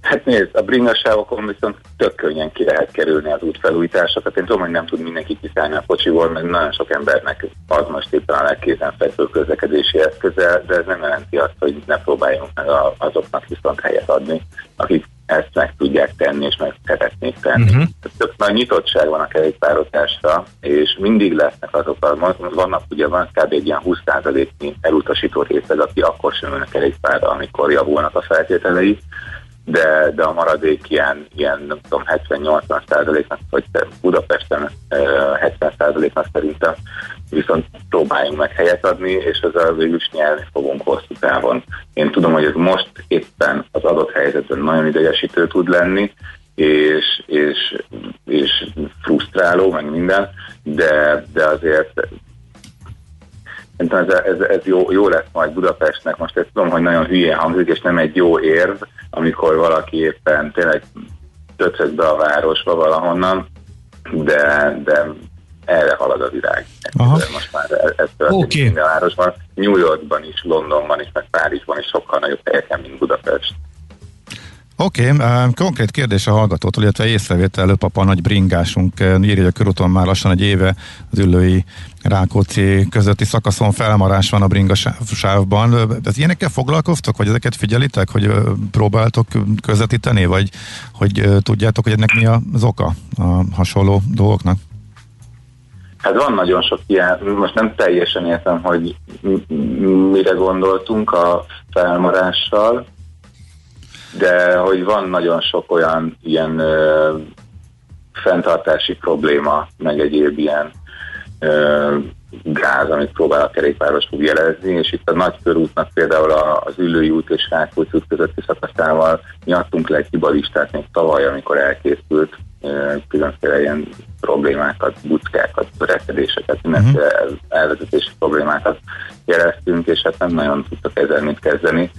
Hát nézd, a bringasávokon viszont tök könnyen ki lehet kerülni az útfelújításokat. Én tudom, hogy nem tud mindenki kiszállni a kocsiból, mert nagyon sok embernek az most éppen a legkézenfekvő közlekedési eszköze, de ez nem jelenti azt, hogy ne próbáljunk meg azoknak viszont helyet adni, akik ezt meg tudják tenni, és meg szeretnék tenni. Tök nagy nyitottság van a kerékpározásra, és mindig lesznek azok, vannak ugye kb. Egy ilyen 20%-nyi elutasító részeg, aki akkor sem ülnek kerékpárra, amikor javulnak a feltételei. De a maradék ilyen nem tudom, 70-80%-nak, vagy Budapesten 70%-nak szerintem viszont próbáljunk meg helyet adni, és ezzel végül is nyelni fogunk hosszú távon. Én tudom, hogy ez most éppen az adott helyzetben nagyon idegesítő tud lenni, és frusztráló, meg minden, de azért ez jó lesz majd Budapestnek. Most ezt tudom, hogy nagyon hülyén hangzik, és nem egy jó érv, amikor valaki éppen tényleg többször be a városba valahonnan, de erre halad a virág. Most már ez történik minden városban. New Yorkban is, Londonban is, meg Párizsban is sokkal nagyobb helyeken, mint Budapest. Oké, konkrét kérdés a hallgatótól, illetve észrevétel előpapa, a nagy bringásunk írja, hogy a körúton már lassan egy éve az ülői Rákóczi közötti szakaszon felmarás van a bringasávban. Ez ilyenekkel foglalkoztok, vagy ezeket figyelitek, hogy próbáltok közvetíteni, vagy hogy tudjátok, hogy ennek mi az oka a hasonló dolgoknak? Hát van nagyon sok ilyen, most nem teljesen értem, hogy mire gondoltunk a felmarással, de hogy van nagyon sok olyan ilyen fenntartási probléma, meg egyéb ilyen gáz, amit próbál a kerékpáros fog jelezni, és itt a nagykörútnak például az Üllői út és Rákóczi út közötti szakaszával mi adtunk le egy hibalistát még tavaly, amikor elkészült különféle ilyen problémákat, buckákat, törekedéseket, mindenféle elvezetési problémákat jeleztünk, és hát nem nagyon tudtak ezzel mit kezdeni.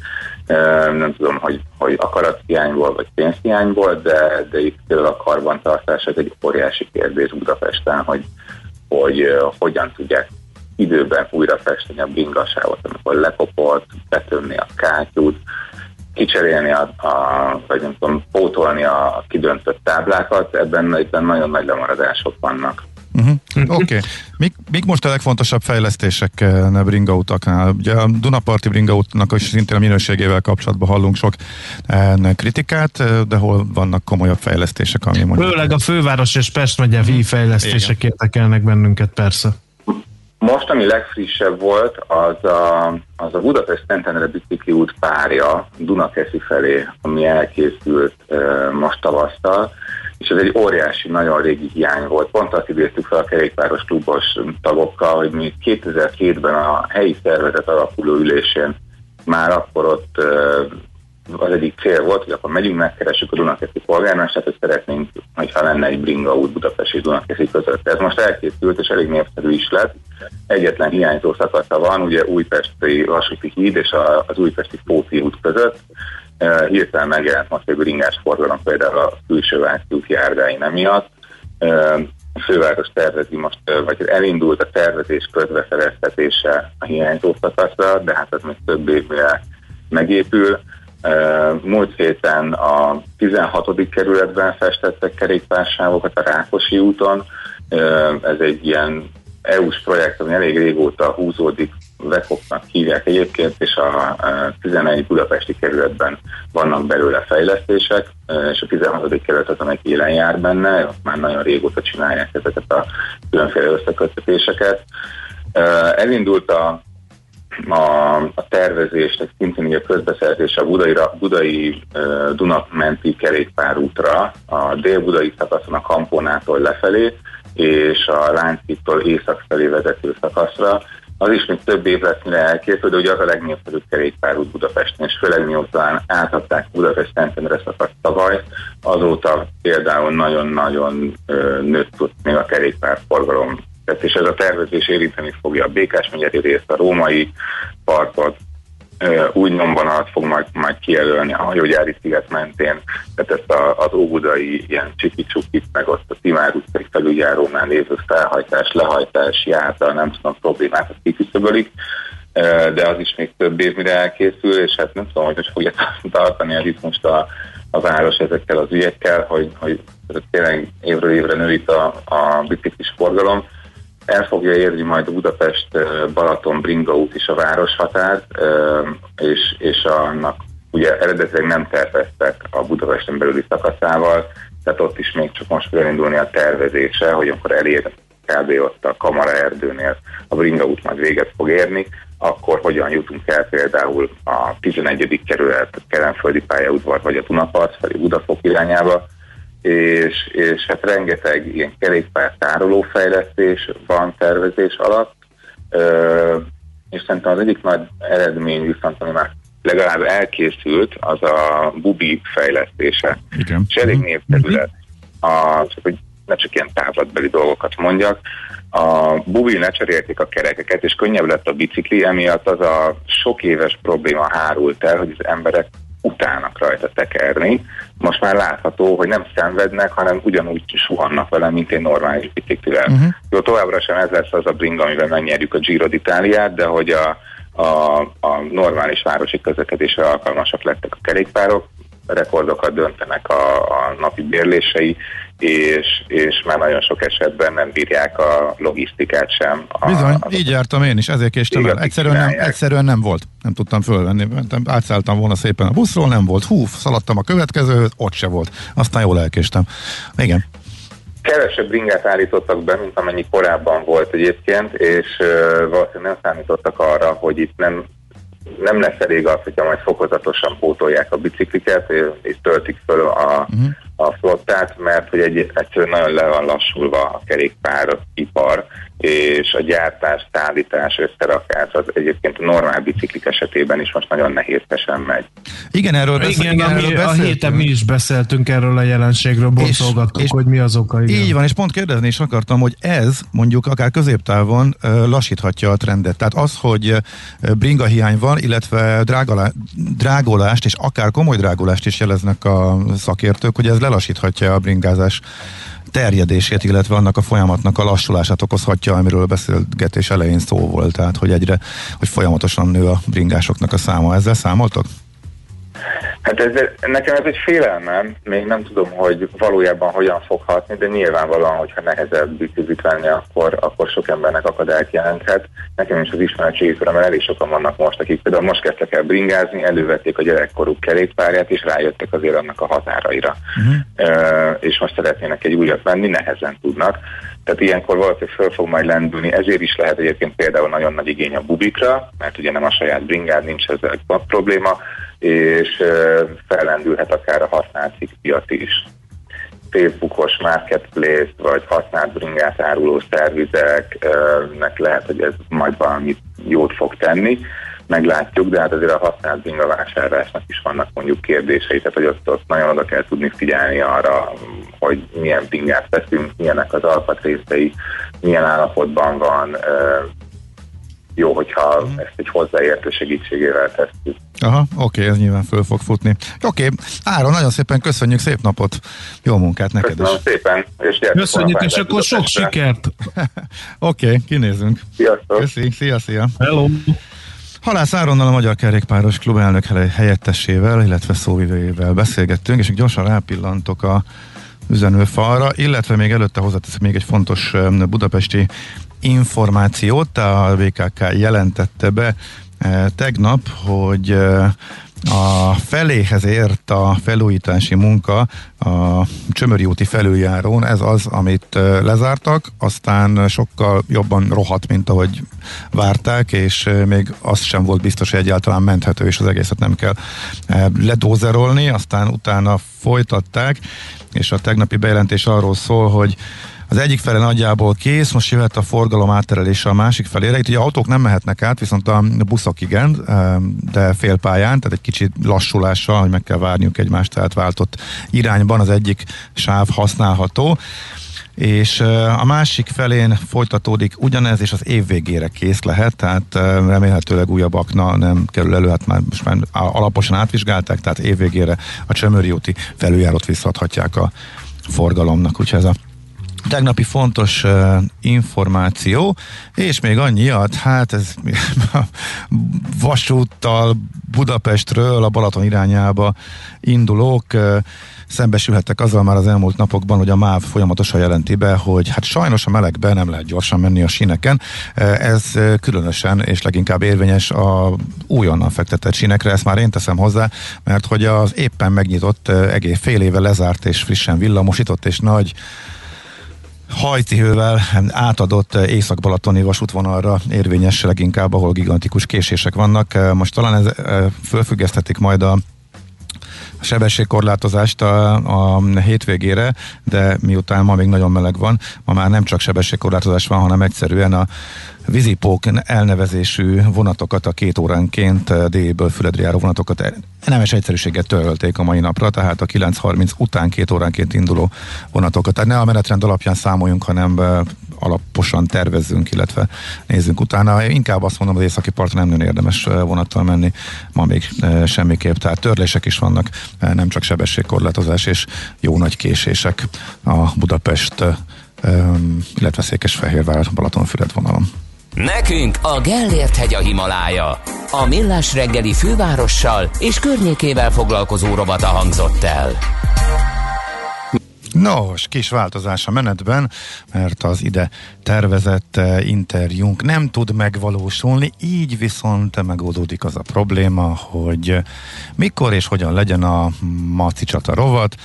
Nem tudom, hogy akarathiányból vagy pénzhiányból, de itt például a karbantartás egy óriási kérdés Budapesten, hogy hogyan tudják időben újra festeni a bringasávot, amikor lekopott, betömni a kátyút, kicserélni, vagy nem tudom, pótolni a kidöntött táblákat, ebben nagyon nagy lemaradások vannak. Oké. Mik most a legfontosabb fejlesztések a bringautaknál? Ugye a Dunaparti bringautnak is szintén a minőségével kapcsolatban hallunk sok kritikát, de hol vannak komolyabb fejlesztések? Főleg a főváros és Pest megye fejlesztések érdekelnek bennünket, persze. Most, ami legfrissebb volt, az a Budapest-Szentendre bicikli út párja Dunakeszi felé, ami elkészült most tavasszal, és ez egy óriási, nagyon régi hiány volt. Pont azt idéztük fel a kerékpáros klubos tagokkal, hogy mi 2002-ben a helyi szervezet alakuló ülésén már akkor ott az egyik cél volt, hogy akkor megyünk, megkeressük a Dunakeszi polgármestert, hogy szeretnénk, hogyha lenne egy bringaút Budapest és Dunakeszi között. Ez most elkészült, és elég népszerű is lett. Egyetlen hiányzó szakasza van, ugye Újpesti Vasúti híd és az Újpesti Póci út között. Hirtelen megjelent most egy bringás forgalom például a külső Váci út járdáin emiatt. A főváros tervezi most, vagy elindult a tervezés közbeszereztetése a hiányzó szakaszra, de hát ez még több évvel megépül. Múlt héten a 16. kerületben festettek kerékpársávokat a Rákosi úton. Ez egy ilyen EU-s projekt, ami elég régóta húzódik, Vekopnak hívják egyébként, és a 11 budapesti kerületben vannak belőle fejlesztések, és a 16. kerület az, amely élen jár benne, ott már nagyon régóta csinálják ezeket a különféle összeköttetéseket. Elindult a tervezést, szintén a közbeszerzés a budai Dunamenti kerékpárútra, a dél-budai szakaszon a Kampónától lefelé, és a Lánchídtól észak felé vezető szakaszra. Az is még több év lesz, mire elkészül, de ugye az a legnépszerűbb kerékpárút Budapesten, és főleg miután átadták Budapest-Szentendre szakaszt tavaly, azóta például nagyon-nagyon nőtt még a kerékpárforgalom. És ez a tervezés érinteni fogja a Békás-megyeri részt, a Római parkot, új nyomvonalat fog majd kijelölni a Hajógyári-sziget mentén, tehát ezt az óbudai ilyen csiki-csukit, meg azt a Timár utcai felüljárónál lévő felhajtás, lehajtás, járda, nem tudom, problémát, azt kiküszöbölik, de az is még több év, mire elkészül, és hát nem tudom, hogy most fogja tartani a ritmust a város ezekkel az ügyekkel, hogy tényleg évről évre nőik a biciklis forgalom. El fogja érni majd a Budapest-Balaton bringaút is a városhatárt, és annak ugye eredetileg nem terveztek a Budapesten belüli szakaszával, tehát ott is még csak most kell indulni a tervezése, hogy amikor elér kb. Ott a Kamaraerdőnél a bringaút majd véget fog érni, akkor hogyan jutunk el például a 11. kerület, Kelenföldi pályaudvar vagy a Dunapart felé Budafok irányába, és hát rengeteg ilyen kerékpár tárolófejlesztés van tervezés alatt, és szerintem az egyik nagy eredmény viszont, ami már legalább elkészült, az a Bubi fejlesztése. Igen. És elég népszerű lett, hogy ne csak ilyen távlatbeli dolgokat mondjak, a Bubi lecserélték a kerekeket, és könnyebb lett a bicikli, emiatt az a sok éves probléma hárult el, hogy az emberek utálnak rajta tekerni. Most már látható, hogy nem szenvednek, hanem ugyanúgy suhannak vele, mint egy normális biciklivel. Jó, továbbra sem ez lesz az a bringa, amivel megnyerjük a Giro d'Italiát, de hogy a normális városi közlekedésre alkalmasak lettek a kerékpárok, rekordokat döntenek a napi bérlései, és már nagyon sok esetben nem bírják a logisztikát sem. Bizony, így jártam én is, ezért késtem el. Egyszerűen nem volt, nem tudtam fölvenni. Átszálltam volna szépen a buszról, nem volt. Hú, szaladtam a következőhöz, ott se volt. Aztán jól elkéstem. Igen. Kevesebb bringát állítottak be, mint amennyi korábban volt egyébként, és valószínűleg nem számítottak arra, hogy itt nem lesz elég az, hogyha majd fokozatosan pótolják a bicikliket, és töltik föl a flottát, mert hogy egyszerűen nagyon le van lassulva a kerékpáripar, és a gyártás, szállítás, összerakás, az egyébként a normál biciklik esetében is most nagyon nehézkesen megy. Igen, erről a héten mi is beszéltünk erről a jelenségről, boncolgattuk, hogy mi az oka. Igen. Így van, és pont kérdezni is akartam, hogy ez mondjuk akár középtávon lassíthatja a trendet. Tehát az, hogy bringahiány van, illetve drágolást, és akár komoly drágolást is jeleznek a szakértők, hogy ez lelassíthatja a bringázás terjedését, illetve annak a folyamatnak a lassulását okozhatja, amiről a beszélgetés elején szó volt, tehát hogy folyamatosan nő a bringásoknak a száma. Ezzel számoltok? Hát nekem ez egy félelmem, még nem tudom, hogy valójában hogyan fog hatni, de nyilvánvalóan, hogyha nehezebb biciklit venni, akkor sok embernek akadályt jelenthet. Nekem is az ismeretségi körömben elég sokan vannak most, akik például most kezdtek el bringázni, elővették a gyerekkoruk kerékpárját, és rájöttek azért annak a határaira. És most szeretnének egy újat venni, nehezen tudnak. Tehát ilyenkor valószínűleg föl fog majd lendülni, ezért is lehet egyébként például nagyon nagy igény a bubikra, mert ugye nem a saját bringád, nincs ezzel probléma, és fellendülhet akár a használt piac is. Facebookos marketplace, vagy használt bringát áruló szervizeknek lehet, hogy ez majd valamit jót fog tenni, meglátjuk, de hát azért a használt bringa vásárlásnak is vannak mondjuk kérdései, tehát hogy ott nagyon oda kell tudni figyelni arra, hogy milyen bringát veszünk, milyenek az alkatrészei, milyen állapotban van, jó, hogyha ezt egy hozzáértő segítségével tesszük. Aha, oké, ez nyilván föl fog futni. Oké, Áron, nagyon szépen köszönjük, szép napot, jó munkát neked is. Köszönöm szépen, és köszönjük, és akkor sok sikert! Oké, kinézünk. Sziasztok! Köszi, szia! Hello! Halász Áronnal, a Magyar Kerékpáros Klub elnök helyettesével, illetve szóvivőjével beszélgettünk, és gyorsan rápillantok a üzenőfalra, illetve még előtte hozzáteszek még egy fontos budapesti információt. A BKK jelentette be tegnap, hogy a feléhez ért a felújítási munka a Csömöri úti felüljárón, ez az, amit lezártak, aztán sokkal jobban rohadt, mint ahogy várták, és még az sem volt biztos, hogy egyáltalán menthető, és az egészet nem kell ledózerolni, aztán utána folytatták, és a tegnapi bejelentés arról szól, hogy az egyik fele nagyjából kész, most jöhet a forgalom átterelése a másik felére. Itt ugye autók nem mehetnek át, viszont a buszok igen, de félpályán, tehát egy kicsit lassulással, hogy meg kell várniuk egymást, tehát váltott irányban az egyik sáv használható. És a másik felén folytatódik ugyanez, és az év végére kész lehet, tehát remélhetőleg újabb akna nem kerül elő, hát most már alaposan átvizsgálták, tehát év végére a Csömöri úti felüljárót visszaadhatják a forgalomnak, úgyhogy ez a tegnapi fontos információ, és még annyiat, hát ez vasúttal Budapestről a Balaton irányába indulók szembesülhettek azzal már az elmúlt napokban, hogy a MÁV folyamatosan jelenti be, hogy hát sajnos a melegben nem lehet gyorsan menni a síneken. Ez különösen és leginkább érvényes a újonnan fektetett sínekre, ezt már én teszem hozzá, mert hogy az éppen megnyitott, egész fél éve lezárt és frissen villamosított és nagy hajcihővel átadott észak-balatoni vasútvonalra érvényes leginkább, ahol gigantikus késések vannak. Most talán fölfüggeszthetik majd a sebességkorlátozást a hétvégére, de miután ma még nagyon meleg van, ma már nem csak sebességkorlátozás van, hanem egyszerűen a vízipók elnevezésű vonatokat, a 2 óránként Délből Füledre járó vonatokat nemes egyszerűséget törölték a mai napra, tehát a 9:30 után 2 óránként induló vonatokat. Tehát ne a menetrend alapján számoljunk, hanem alaposan tervezzünk, illetve nézzünk utána. Inkább azt mondom, az északi parton nem érdemes vonattal menni, ma még semmiképp. Tehát törlések is vannak, nem csak sebességkorlátozás és jó nagy késések a Budapest, illetve Székesfehérvár Balatonfüred vonalon. Nekünk a Gellért-hegy a Himalája. A Millás reggeli fővárossal és környékével foglalkozó rovata hangzott el. Nos, kis változás a menetben, mert az ide tervezett interjúnk nem tud megvalósulni, így viszont megoldódik az a probléma, hogy mikor és hogyan legyen a Maci Csata rovat.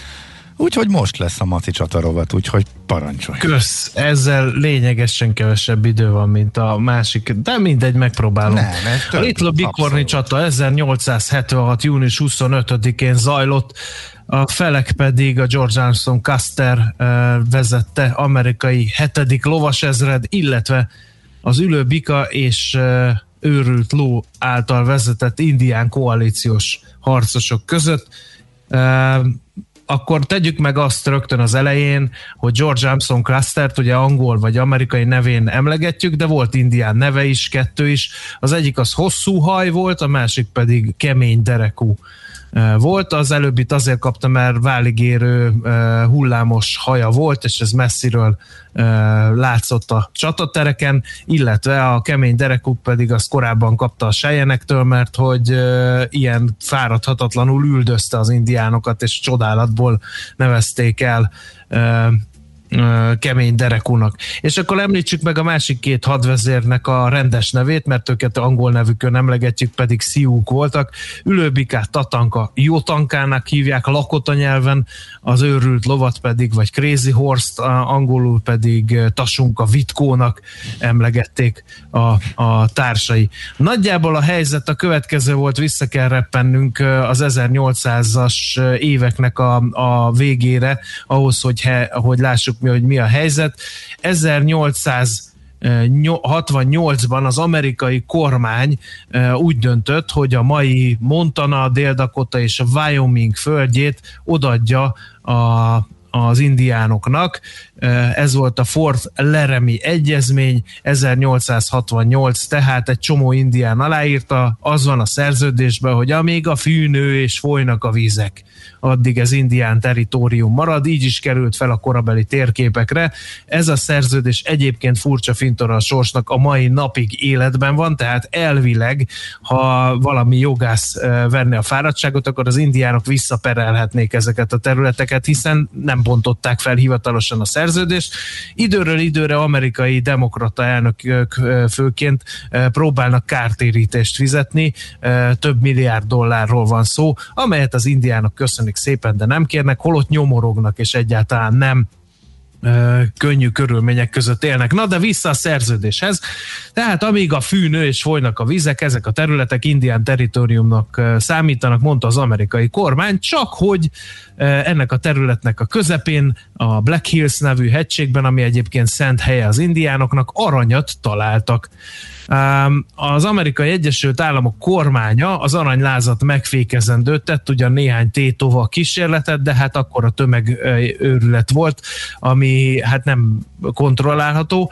Úgyhogy most lesz a Maci Csata rovat, úgyhogy parancsolj. Kösz, ezzel lényegesen kevesebb idő van, mint a másik, de mindegy, megpróbálunk. A Little Bighorni csata 1876. június 25-én zajlott, a felek pedig a George Armstrong Custer vezette amerikai 7. lovasezred, illetve az Ülőbika és őrült ló által vezetett indián koalíciós harcosok között. Akkor tegyük meg azt rögtön az elején, hogy George Armstrong Custert ugye angol vagy amerikai nevén emlegetjük, de volt indián neve is, kettő is. Az egyik az hosszú haj volt, a másik pedig kemény derekú volt. Az előbbit azért kapta, mert váligérő hullámos haja volt, és ez messziről látszott a csatatereken, illetve a kemény derekú pedig azt korábban kapta a sejjenektől, mert hogy ilyen fáradhatatlanul üldözte az indiánokat, és csodálatból nevezték el kemény derekúnak. És akkor említsük meg a másik két hadvezérnek a rendes nevét, mert őket angol nevükön emlegetjük, pedig Siók voltak. Ülőbikát Tatanka Jótankának hívják Lakota nyelven, az őrült lovat pedig, vagy Crazy Horse-t angolul pedig Tasunka Vitkónak emlegették a társai. Nagyjából a helyzet a következő volt, vissza kell reppennünk az 1800-as éveknek a végére, ahhoz, hogy lássuk, hogy mi a helyzet. 1868-ban az amerikai kormány úgy döntött, hogy a mai Montana, Dél-Dakota és a Wyoming földjét odaadja az indiánoknak. Ez volt a Fort Laramie egyezmény, 1868, tehát egy csomó indián aláírta, az van a szerződésben, hogy amíg a fűnő és folynak a vízek, addig ez indián territórium marad, így is került fel a korabeli térképekre. Ez a szerződés egyébként furcsa fintora a sorsnak a mai napig életben van, tehát elvileg, ha valami jogász venne a fáradtságot, akkor az indiánok visszaperelhetnék ezeket a területeket, hiszen nem bontották fel hivatalosan a szerződést. Időről időre amerikai demokrata elnökök főként próbálnak kártérítést fizetni, több milliárd dollárról van szó, amelyet az indiánok köszönik szépen, de nem kérnek, holott nyomorognak, és egyáltalán nem könnyű körülmények között élnek. Na, de vissza a szerződéshez. Tehát amíg a fűnő és folynak a vizek, ezek a területek indián territóriumnak számítanak, mondta az amerikai kormány, csak hogy ennek a területnek a közepén, a Black Hills nevű hegységben, ami egyébként szent helye az indiánoknak, aranyat találtak. Az Amerikai Egyesült Államok kormánya az aranylázat megfékezendőt tett, ugyan néhány tétova kísérletet, de hát akkor a tömegőrület volt, ami hát nem kontrollálható.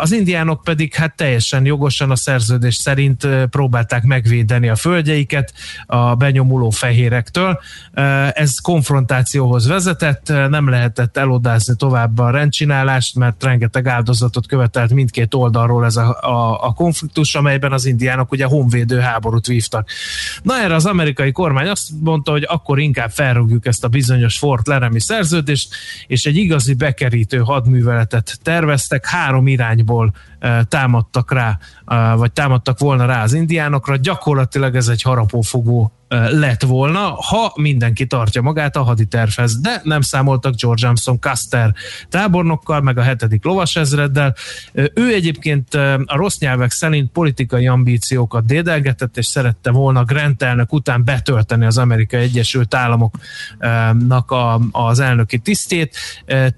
Az indiánok pedig hát teljesen jogosan a szerződés szerint próbálták megvédeni a földjeiket a benyomuló fehérektől. Ez konfrontációhoz vezetett, nem lehetett elodázni tovább a rendcsinálást, mert rengeteg áldozatot követelt mindkét oldalról ez a konfliktus, amelyben az indiánok ugye honvédő háborút vívtak. Na, erre az amerikai kormány azt mondta, hogy akkor inkább felrúgjuk ezt a bizonyos Fort Laramie szerződést, és egy igazi bekerítő hadműveletet terveztek, három irányból támadtak volna rá az indiánokra, gyakorlatilag ez egy harapófogó lett volna, ha mindenki tartja magát a haditervhez, de nem számoltak George Armstrong Custer tábornokkal, meg a 7. lovasezreddel. Ő egyébként a rossz nyelvek szerint politikai ambíciókat dédelgetett, és szerette volna Grant elnök után betölteni az Amerikai Egyesült Államoknak az elnöki tisztét.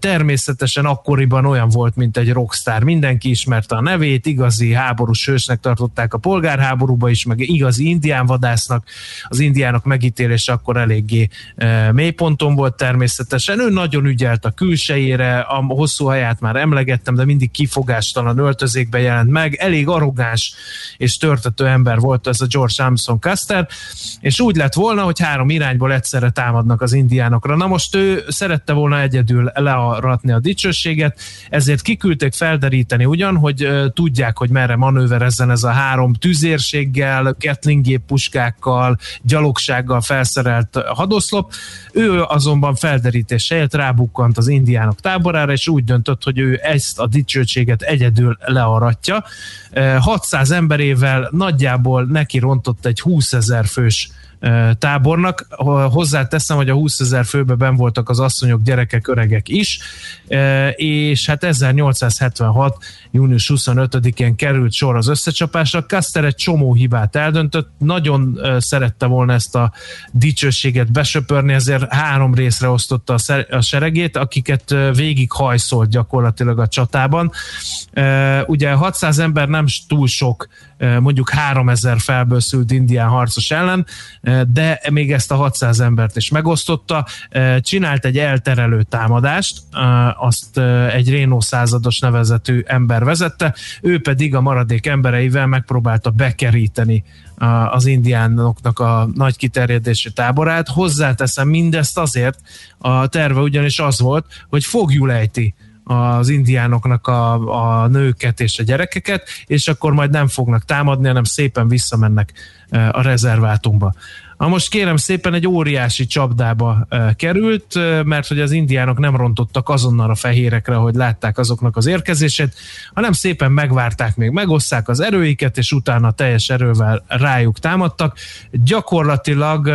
Természetesen akkoriban olyan volt, mint egy rockstar. Mindenki ismerte a nevét, igazi háborús hősnek tartották a polgárháborúba is, meg igazi indiánvadásznak. Az indiánok megítélése akkor eléggé mélyponton volt természetesen. Ő nagyon ügyelt a külsejére, a hosszú haját már emlegettem, de mindig kifogástalan öltözékben jelent meg. Elég arrogáns és törtető ember volt ez a George Armstrong Custer, és úgy lett volna, hogy három irányból egyszerre támadnak az indiánokra. Na most ő szerette volna egyedül learatni a dicsőséget, ezért kiküldték felderíteni ugyan, hogy hogy tudják, hogy merre manőverezzen ez a három tüzérséggel, Gatling-géppuskákkal, gyalogsággal felszerelt hadoszlop. Ő azonban felderítés helyett rábukkant az indiánok táborára, és úgy döntött, hogy ő ezt a dicsőséget egyedül learatja. 600 emberével nagyjából neki rontott egy 20 000 fős tábornak. Hozzáteszem, hogy a 20 000 főben benn voltak az asszonyok, gyerekek, öregek is, és hát 1876. június 25-én került sor az összecsapásra. Custer egy csomó hibát eldöntött, nagyon szerette volna ezt a dicsőséget besöpörni, ezért három részre osztotta a seregét, akiket végig hajszolt gyakorlatilag a csatában. Ugye 600 ember nem túl sok, mondjuk 3000 felbőszült indián harcos ellen, de még ezt a 600 embert is megosztotta, csinált egy elterelő támadást, azt egy Renault 100-as nevezetű ember vezette, ő pedig a maradék embereivel megpróbálta bekeríteni az indiánoknak a nagy kiterjedésű táborát. Hozzáteszem mindezt azért, a terve ugyanis az volt, hogy fogjul ejti az indiánoknak a nőket és a gyerekeket, és akkor majd nem fognak támadni, hanem szépen visszamennek a rezervátumba. Na most kérem szépen egy óriási csapdába került, mert hogy az indiánok nem rontottak azonnal a fehérekre, hogy látták azoknak az érkezését, hanem szépen megvárták, még megosszák az erőiket, és utána teljes erővel rájuk támadtak. Gyakorlatilag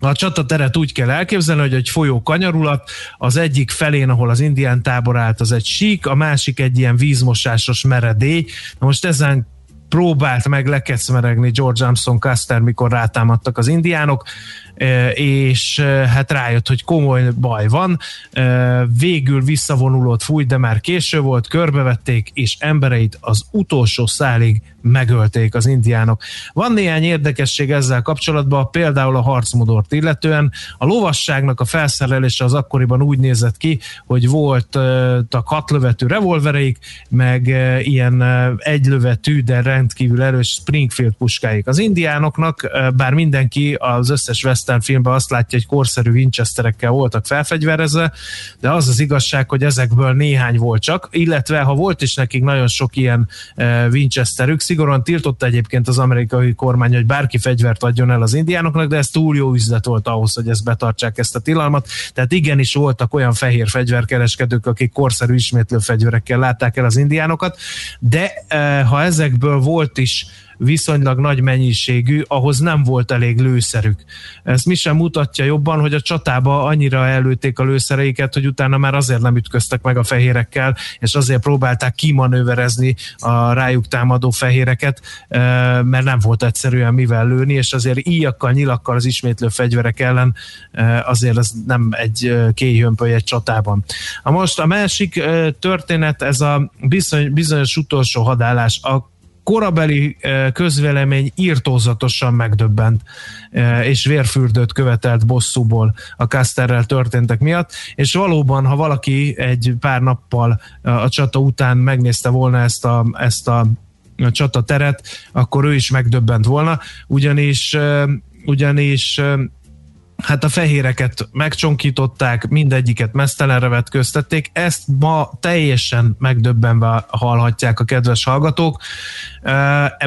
a csatateret úgy kell elképzelni, hogy egy folyó kanyarulat, az egyik felén, ahol az indián tábor állt, az egy sík, a másik egy ilyen vízmosásos meredély. Na most ezen próbált meg lekecmeregni George Armstrong Custer, mikor rátámadtak az indiánok, és hát rájött, hogy komoly baj van. Végül visszavonulót fújt, de már késő volt, körbevették, és embereit az utolsó szálig megölték az indiánok. Van néhány érdekesség ezzel kapcsolatban, például a harcmodort illetően. A lovasságnak a felszerelése az akkoriban úgy nézett ki, hogy voltak 6 lövetű revolvereik, meg ilyen egy lövetű, de rendkívül erős Springfield puskáik. Az indiánoknak, bár mindenki az összes western filmben azt látja, hogy korszerű Winchesterekkel voltak felfegyverezve, de az az igazság, hogy ezekből néhány volt csak, illetve ha volt is nekik nagyon sok ilyen Winchesterük, szigorúan tiltotta egyébként az amerikai kormány, hogy bárki fegyvert adjon el az indiánoknak, de ez túl jó üzlet volt ahhoz, hogy ezt betartsák, ezt a tilalmat. Tehát igenis voltak olyan fehér fegyverkereskedők, akik korszerű ismétlő fegyverekkel látták el az indiánokat, de ha ezekből volt is viszonylag nagy mennyiségű, ahhoz nem volt elég lőszerük. Ezt mi sem mutatja jobban, hogy a csatába annyira előtték a lőszereiket, hogy utána már azért nem ütköztek meg a fehérekkel, és azért próbálták kimanőverezni a rájuk támadó fehéreket, mert nem volt egyszerűen mivel lőni, és azért íjakkal, nyilakkal az ismétlő fegyverek ellen azért ez nem egy kéjhömpöly egy csatában. Most a másik történet, ez a bizonyos utolsó hadállás. A korabeli közvélemény irtózatosan megdöbbent, és vérfürdőt követelt bosszúból a Custerrel történtek miatt, és valóban, ha valaki egy pár nappal a csata után megnézte volna ezt a csatateret, akkor ő is megdöbbent volna, ugyanis hát a fehéreket megcsonkították, mindegyiket meztelenre vetköztették, ezt ma teljesen megdöbbenve hallhatják a kedves hallgatók,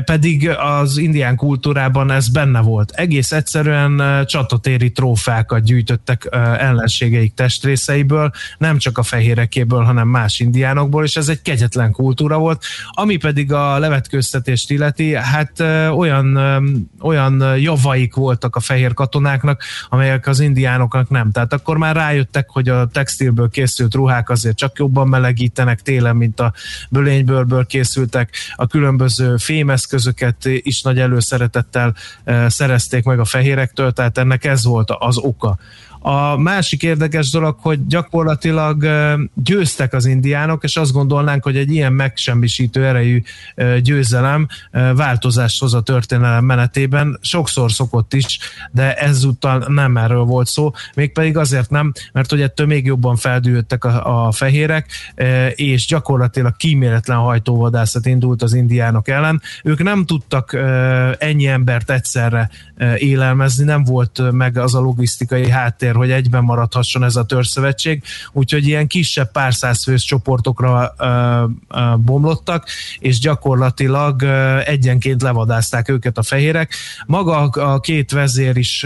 pedig az indián kultúrában ez benne volt. Egész egyszerűen csatatéri trófákat gyűjtöttek ellenségeik testrészeiből, nem csak a fehérekéből, hanem más indiánokból, és ez egy kegyetlen kultúra volt. Ami pedig a levetköztetést illeti, hát olyan javaik voltak a fehér katonáknak, amelyek az indiánoknak nem. Tehát akkor már rájöttek, hogy a textilből készült ruhák azért csak jobban melegítenek télen, mint a bölénybőrből készültek. A különböző fémeszközöket is nagy előszeretettel szerezték meg a fehérektől, tehát ennek ez volt az oka. A másik érdekes dolog, hogy gyakorlatilag győztek az indiánok, és azt gondolnánk, hogy egy ilyen megsemmisítő erejű győzelem változást hoz a történelem menetében. Sokszor szokott is, de ezúttal nem erről volt szó, mégpedig azért nem, mert hogy ettől még jobban feldühöttek a fehérek, és gyakorlatilag kíméletlen hajtóvadászat indult az indiánok ellen. Ők nem tudtak ennyi embert egyszerre élelmezni, nem volt meg az a logisztikai háttér, azért, hogy egyben maradhasson ez a törzszövetség, úgyhogy ilyen kisebb pár százfős csoportokra bomlottak, és gyakorlatilag egyenként levadázták őket a fehérek. Maga a két vezér is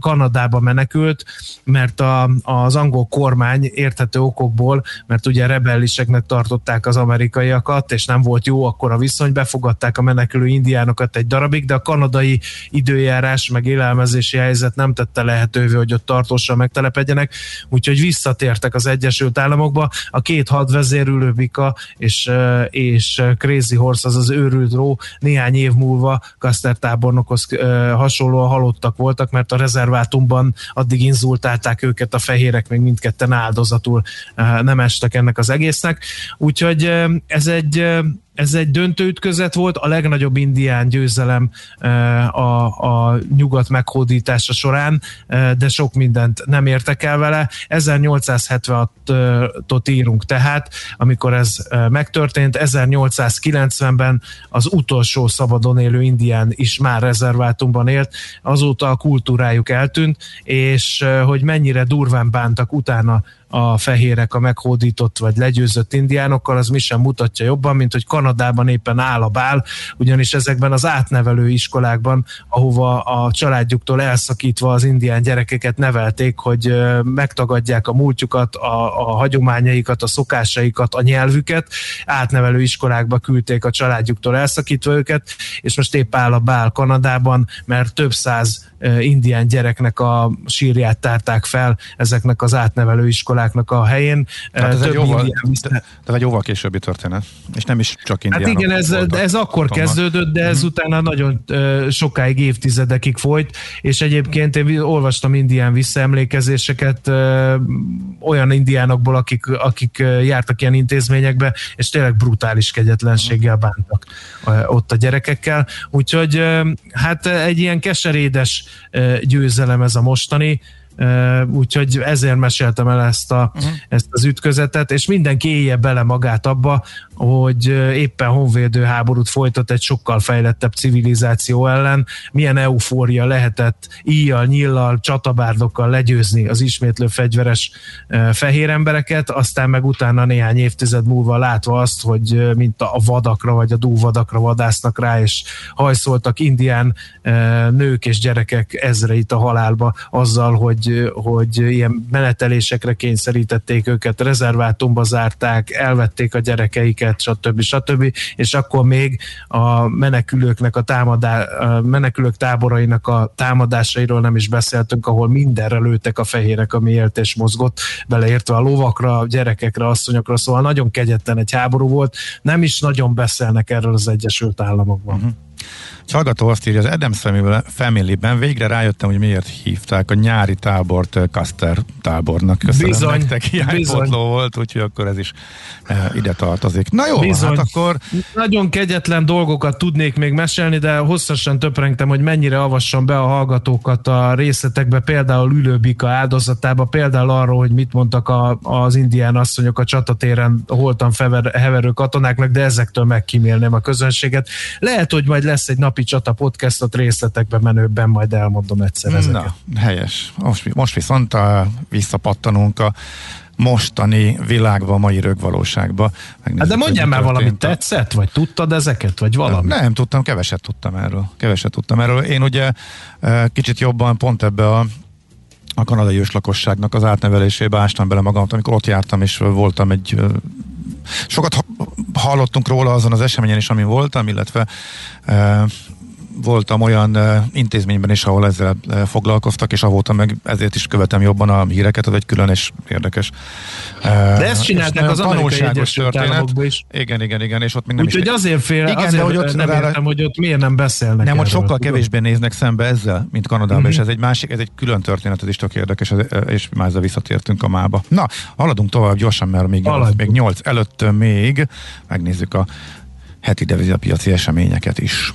Kanadába menekült, mert az angol kormány érthető okokból, mert ugye rebelliseknek tartották az amerikaiakat, és nem volt jó akkor a viszony, befogadták a menekülő indiánokat egy darabig, de a kanadai időjárás meg élelmezési helyzet nem tette lehetővé, hogy ott tartósan megtelepedjenek, úgyhogy visszatértek az Egyesült Államokba. A két hadvezér, Ülőbika és Crazy Horse, az az őrült ró, néhány év múlva Custer tábornokhoz hasonlóan halottak voltak, mert a rezervátumban addig inzultálták őket a fehérek, még mindketten áldozatul nem estek ennek az egésznek. Úgyhogy ez egy döntő ütközet volt, a legnagyobb indián győzelem a nyugat meghódítása során, de sok mindent nem értek el vele. 1876-ot írunk tehát, amikor ez megtörtént. 1890-ben az utolsó szabadon élő indián is már rezervátumban élt, azóta a kultúrájuk eltűnt, és hogy mennyire durván bántak utána a fehérek a meghódított vagy legyőzött indiánokkal, az mi sem mutatja jobban, mint hogy Kanadában éppen áll a bál, ugyanis ezekben az átnevelő iskolákban, ahova a családjuktól elszakítva az indián gyerekeket nevelték, hogy megtagadják a múltjukat, a hagyományaikat, a szokásaikat, a nyelvüket, átnevelő iskolákba küldték a családjuktól elszakítva őket, és most épp áll a bál Kanadában, mert több száz indián gyereknek a sírját tárták fel ezeknek az átnevelő iskoláknak a helyén. Tehát ez egy jóval későbbi történet, és nem is csak indiánok. Hát igen, ez akkor kezdődött, de ez utána nagyon sokáig, évtizedekig folyt, és egyébként én olvastam indián visszaemlékezéseket olyan indiánokból, akik jártak ilyen intézményekbe, és tényleg brutális kegyetlenséggel bántak ott a gyerekekkel. Úgyhogy hát egy ilyen keserédes győzelem ez a mostani, úgyhogy ezért meséltem el ezt az ütközetet, és mindenki élje bele magát abba, hogy éppen honvédő háborút folytat egy sokkal fejlettebb civilizáció ellen, milyen eufória lehetett íjjal, nyillal, csatabárdokkal legyőzni az ismétlő fegyveres fehér embereket, aztán meg utána néhány évtized múlva látva azt, hogy mint a vadakra vagy a dúvadakra vadásznak rá, és hajszoltak indián nők és gyerekek ezreit a halálba azzal, hogy ilyen menetelésekre kényszerítették őket, rezervátumba zárták, elvették a gyerekeiket, stb. És akkor még a menekülőknek menekülők táborainak a támadásairól nem is beszéltünk, ahol mindenre lőttek a fehérek, ami élt és mozgott, beleértve a lovakra, gyerekekre, asszonyokra, szóval nagyon kegyetlen egy háború volt, nem is nagyon beszélnek erről az Egyesült Államokban. Uh-huh. Egy hallgató azt írja, az Addams Family-ben végre rájöttem, hogy miért hívták a nyári tábort Custer tábornak. Köszönöm bizony, nektek, hiánypotló volt, úgyhogy akkor ez is ide tartozik. Na jó, bizony. Hát akkor... Nagyon kegyetlen dolgokat tudnék még mesélni, de hosszasan töprengtem, hogy mennyire avassam be a hallgatókat a részletekbe, például Ülőbika áldozatába, például arról, hogy mit mondtak az indián asszonyok a csatatéren holtan heverő katonáknak, de ezektől megkímélném a közönséget. Lehet, hogy majd lesz egy napi csata podcastot, részletekben menőbben majd elmondom egyszer ezeket. Na, helyes. Most viszont visszapattanunk a mostani világba, a mai rögvalóságba. Hát de mondjál már valamit, tetszett? Vagy tudtad ezeket? Vagy valami? Nem tudtam, keveset tudtam erről. Én ugye kicsit jobban pont ebbe a kanadai őslakosságnak az átnevelésébe ástam bele magamat, amikor ott jártam, és voltam egy... Sokat hallottunk róla azon az eseményen is, amin voltam, illetve voltam olyan intézményben is, ahol ezzel foglalkoztak, és ahol meg ezért is követem jobban a híreket, az egy külön és érdekes. De ezt csinálták az Amerikai Egyesült Államokban is. Igen, és ott még nem úgy, is... Úgyhogy azért nem értem, hogy ott miért nem beszélnek. Nem, ott sokkal kevésbé néznek szembe ezzel, mint Kanadában, és ez egy külön történet, ez is tök érdekes, és már ezzel visszatértünk a mába. Na, haladunk tovább gyorsan, mert még 8 előtt még megnézzük a heti devizapiaci eseményeket is.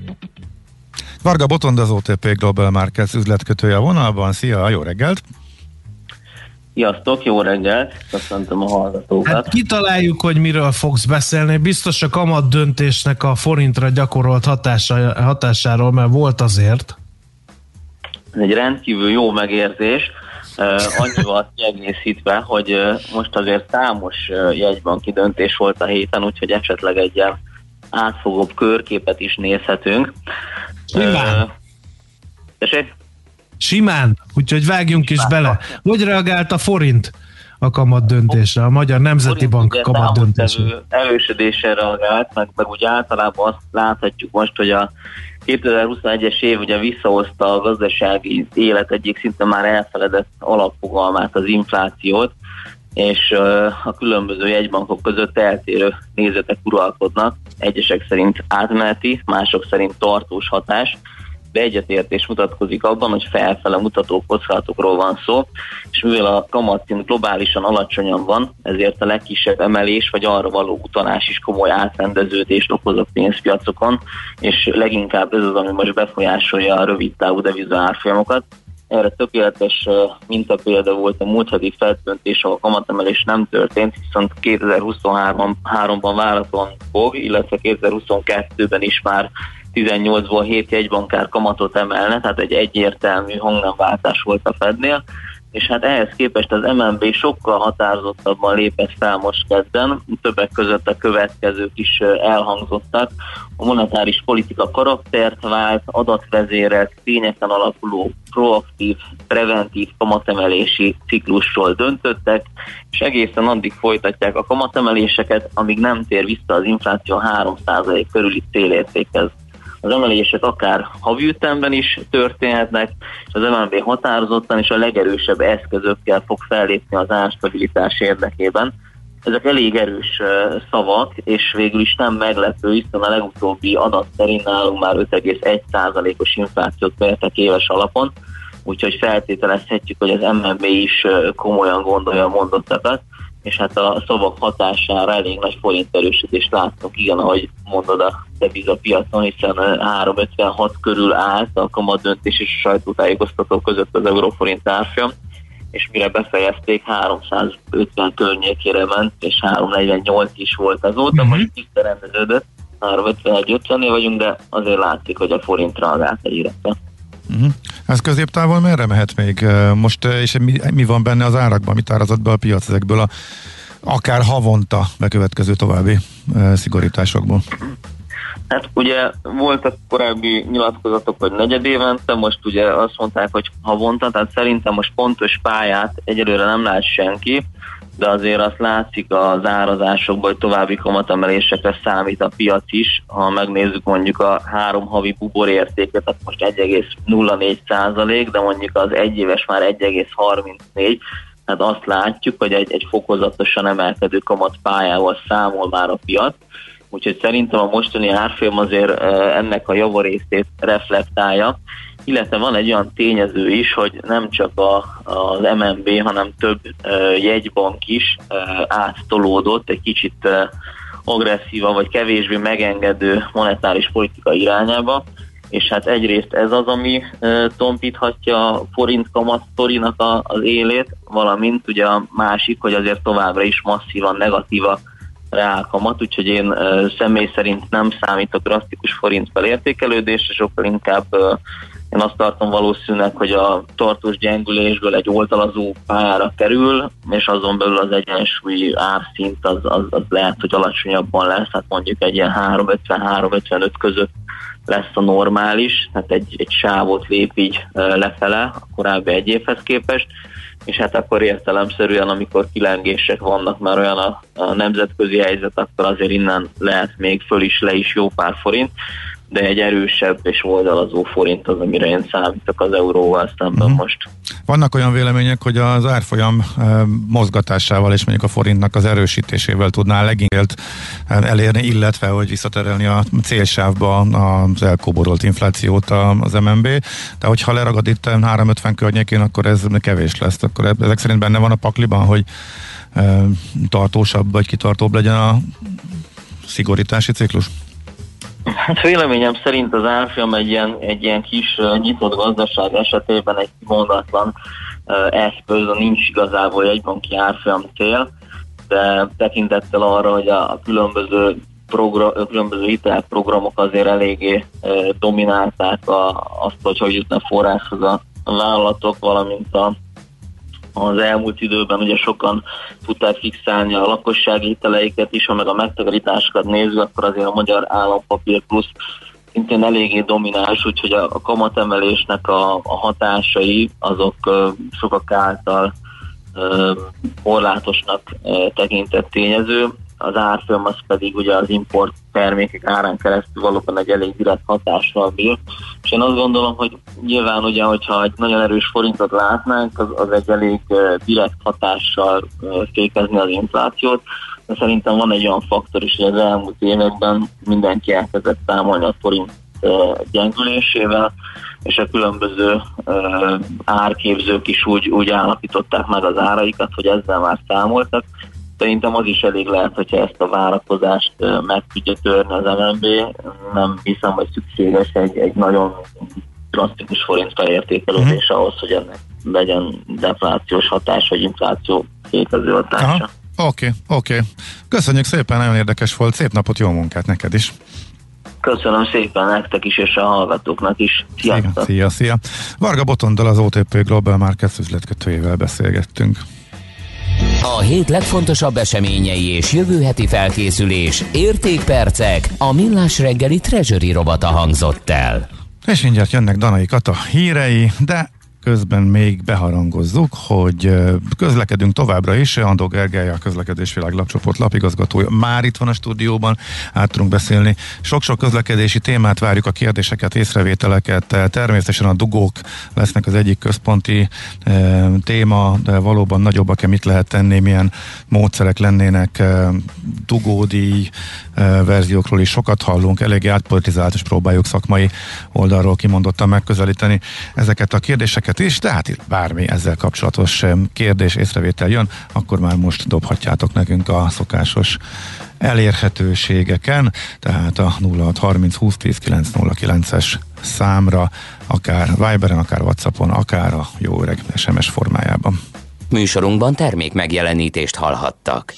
Varga Botond, az OTP Global Markets üzletkötője a vonalban. Szia, jó reggelt! Sziasztok, jó reggelt! Köszöntöm a hallgatókat! Hát kitaláljuk, hogy miről fogsz beszélni. Biztos a kamat döntésnek a forintra gyakorolt hatásáról, mert volt azért. Ez egy rendkívül jó megérzés, annyival kiegészítve, hogy most azért számos jegybanki döntés volt a héten, úgyhogy esetleg egy ilyen átfogóbb körképet is nézhetünk. Simán. Simán, úgyhogy vágjunk is bele. Hogy reagált a forint a kamat döntésre, a Magyar Nemzeti Bank kamat döntésre? Erősödésre reagált, meg úgy általában azt láthatjuk most, hogy a 2021-es év ugye visszahozta a gazdasági élet egyik szinte már elfeledett alapfogalmát, az inflációt, és a különböző jegybankok között eltérő nézetek uralkodnak, egyesek szerint átmeneti, mások szerint tartós hatás, de egyetértés mutatkozik abban, hogy felfele mutató kockázatokról van szó, és mivel a kamatszint globálisan alacsonyan van, ezért a legkisebb emelés vagy arra való utalás is komoly átrendeződést okoz a pénzpiacokon, és leginkább ez az, ami most befolyásolja a rövidtávú devizaárfolyamokat. Erre tökéletes mintapélda volt a múlt heti Fed döntés, ahol a kamatemelés nem történt, viszont 2023-ban várhatóan fog, illetve 2022-ben is már 18-ból 7 jegybankár kamatot emelne, tehát egy egyértelmű hangnemváltás volt a Fednél, és hát ehhez képest az MNB sokkal határozottabban lépett fel most kezden, többek között a következők is elhangzottak. A monetáris politika karaktert vált, adatvezérelt, tényeken alapuló, proaktív, preventív kamatemelési ciklusról döntöttek, és egészen addig folytatják a kamatemeléseket, amíg nem tér vissza az infláció 3% körüli célértékhez. Az emelések akár havi ütemben is történhetnek, és az MNB határozottan és a legerősebb eszközökkel fog fellépni az árstabilitás érdekében. Ezek elég erős szavak, és végül is nem meglepő, hiszen a legutóbbi adat szerint nálunk már 5,1%-os inflációt mértek éves alapon, úgyhogy feltételezhetjük, hogy az MNB is komolyan gondolja a mondottakat, és hát a szavak hatására elég nagy forinterősítést láttunk, igen, ahogy mondod, a devizapiacon, hiszen 3,56 körül állt a kamatdöntés és a sajtótájékoztató között az euróforint árfolyam, és mire befejezték, 350 környékére ment, és 3,48 is volt azóta, most visszarendeződött, 3,51-50-nél vagyunk, de azért látszik, hogy a forint reagált egyre. Ez középtávon merre mehet még most, és mi van benne az árakban, mit árazott be a piac ezekből a akár havonta bekövetkező további szigorításokból? Hát ugye voltak korábbi nyilatkozatok, hogy negyed évente, most ugye azt mondták, hogy havonta, tehát szerintem most pontos pályát egyelőre nem lát senki, de azért azt látszik az árazásokból, hogy további kamatemelésekre számít a piac is. Ha megnézzük mondjuk a 3 havi bubor értéket, akkor most 1,04%, de mondjuk az egyéves már 1,34%, tehát azt látjuk, hogy egy fokozatosan emelkedő kamatpályával számol már a piac. Úgyhogy szerintem a mostani árfolyam azért ennek a javarészét reflektálja, illetve van egy olyan tényező is, hogy nem csak az MNB, hanem több jegybank is áttolódott egy kicsit agresszíva vagy kevésbé megengedő monetáris politika irányába, és hát egyrészt ez az, ami tompíthatja a forint kamat sztorinak az élét, valamint ugye a másik, hogy azért továbbra is masszívan negatíva reálkamat, úgyhogy én személy szerint nem számítok drasztikus forint felértékelődésre, sokkal inkább én azt tartom valószínűleg, hogy a tartós gyengülésből egy oldalazó pályára kerül, és azon belül az egyensúlyi árszint az lehet, hogy alacsonyabban lesz, hát mondjuk egy ilyen 3,50-3,55 között lesz a normális, tehát egy sávot lép így lefele a korábbi egy évhez képest, és hát akkor értelemszerűen, amikor kilengések vannak, már olyan a nemzetközi helyzet, akkor azért innen lehet még föl is, le is jó pár forint. de egy erősebb és oldalazó forint az, amire én számítok az euróval szemben most. Vannak olyan vélemények, hogy az árfolyam mozgatásával és mondjuk a forintnak az erősítésével tudná leginkább elérni, illetve hogy visszaterelni a célsávba az elkóborolt inflációt az MNB, de hogyha leragad itt 350 környékén, akkor ez kevés lesz. Akkor ezek szerint benne van a pakliban, hogy tartósabb vagy kitartóbb legyen a szigorítási ciklus? Hát véleményem szerint az árfolyam egy ilyen kis nyitott gazdaság esetében egy mondatlan eszköz, nincs igazából egy banki árfolyam cél, de tekintettel arra, hogy a különböző hitelprogramok azért eléggé dominálták azt, hogy jutna forráshoz a vállalatok, valamint az elmúlt időben ugye sokan tudták fixálni a lakossági hiteleiket is, ha meg a megtakarításokat nézve, akkor azért a magyar állampapír plusz szintén eléggé domináns, úgyhogy a kamatemelésnek a hatásai azok sokak által korlátosnak tekintett tényező. Az árfolyam az pedig ugye az import termékek árán keresztül valóban egy elég direkt hatással bír. És én azt gondolom, hogy nyilván ugye, hogyha egy nagyon erős forintot látnánk, az egy elég direkt hatással fékezni az inflációt, de szerintem van egy olyan faktor is, hogy az elmúlt években mindenki elkezdett számolni a forint gyengülésével, és a különböző árképzők is úgy állapították meg az áraikat, hogy ezzel már számoltak. Szerintem az is elég lehet, hogyha ezt a várakozást meg tudja törni az MNB. Nem hiszem, hogy szükséges egy nagyon drasztikus forintfelértékelődés ahhoz, hogy ennek legyen deflációs hatás, vagy infláció fékező hatása. Oké. Köszönjük szépen, nagyon érdekes volt. Szép napot, jó munkát neked is. Köszönöm szépen nektek is, és a hallgatóknak is. Sziasztok! Szia! Varga Botondal, az OTP Global Markets üzletkötőjével beszélgettünk. A hét legfontosabb eseményei és jövő heti felkészülés, értékpercek, a Millás reggeli Treasury robata hangzott el. És mindjárt jönnek Danai Kata hírei, de közben még beharangozzuk, hogy közlekedünk továbbra is. Andó Gergely, a Közlekedésvilág lapcsoport lapigazgatója már itt van a stúdióban, át tudunk beszélni. Sok-sok közlekedési témát várjuk, a kérdéseket, észrevételeket. Természetesen a dugók lesznek az egyik központi téma, de valóban nagyobbak-e, mit lehet tenni, milyen módszerek lennének, dugódíj verziókról is sokat hallunk, elég átpolitizált, és próbáljuk szakmai oldalról kimondottan megközelíteni ezeket a kérdéseket is, de hát bármi ezzel kapcsolatos kérdés, észrevétel jön, akkor már most dobhatjátok nekünk a szokásos elérhetőségeken, tehát a 0630 20 10 909-es számra, akár Viberen, akár Whatsappon, akár a jó öreg SMS formájában. Műsorunkban termék megjelenítést hallhattak.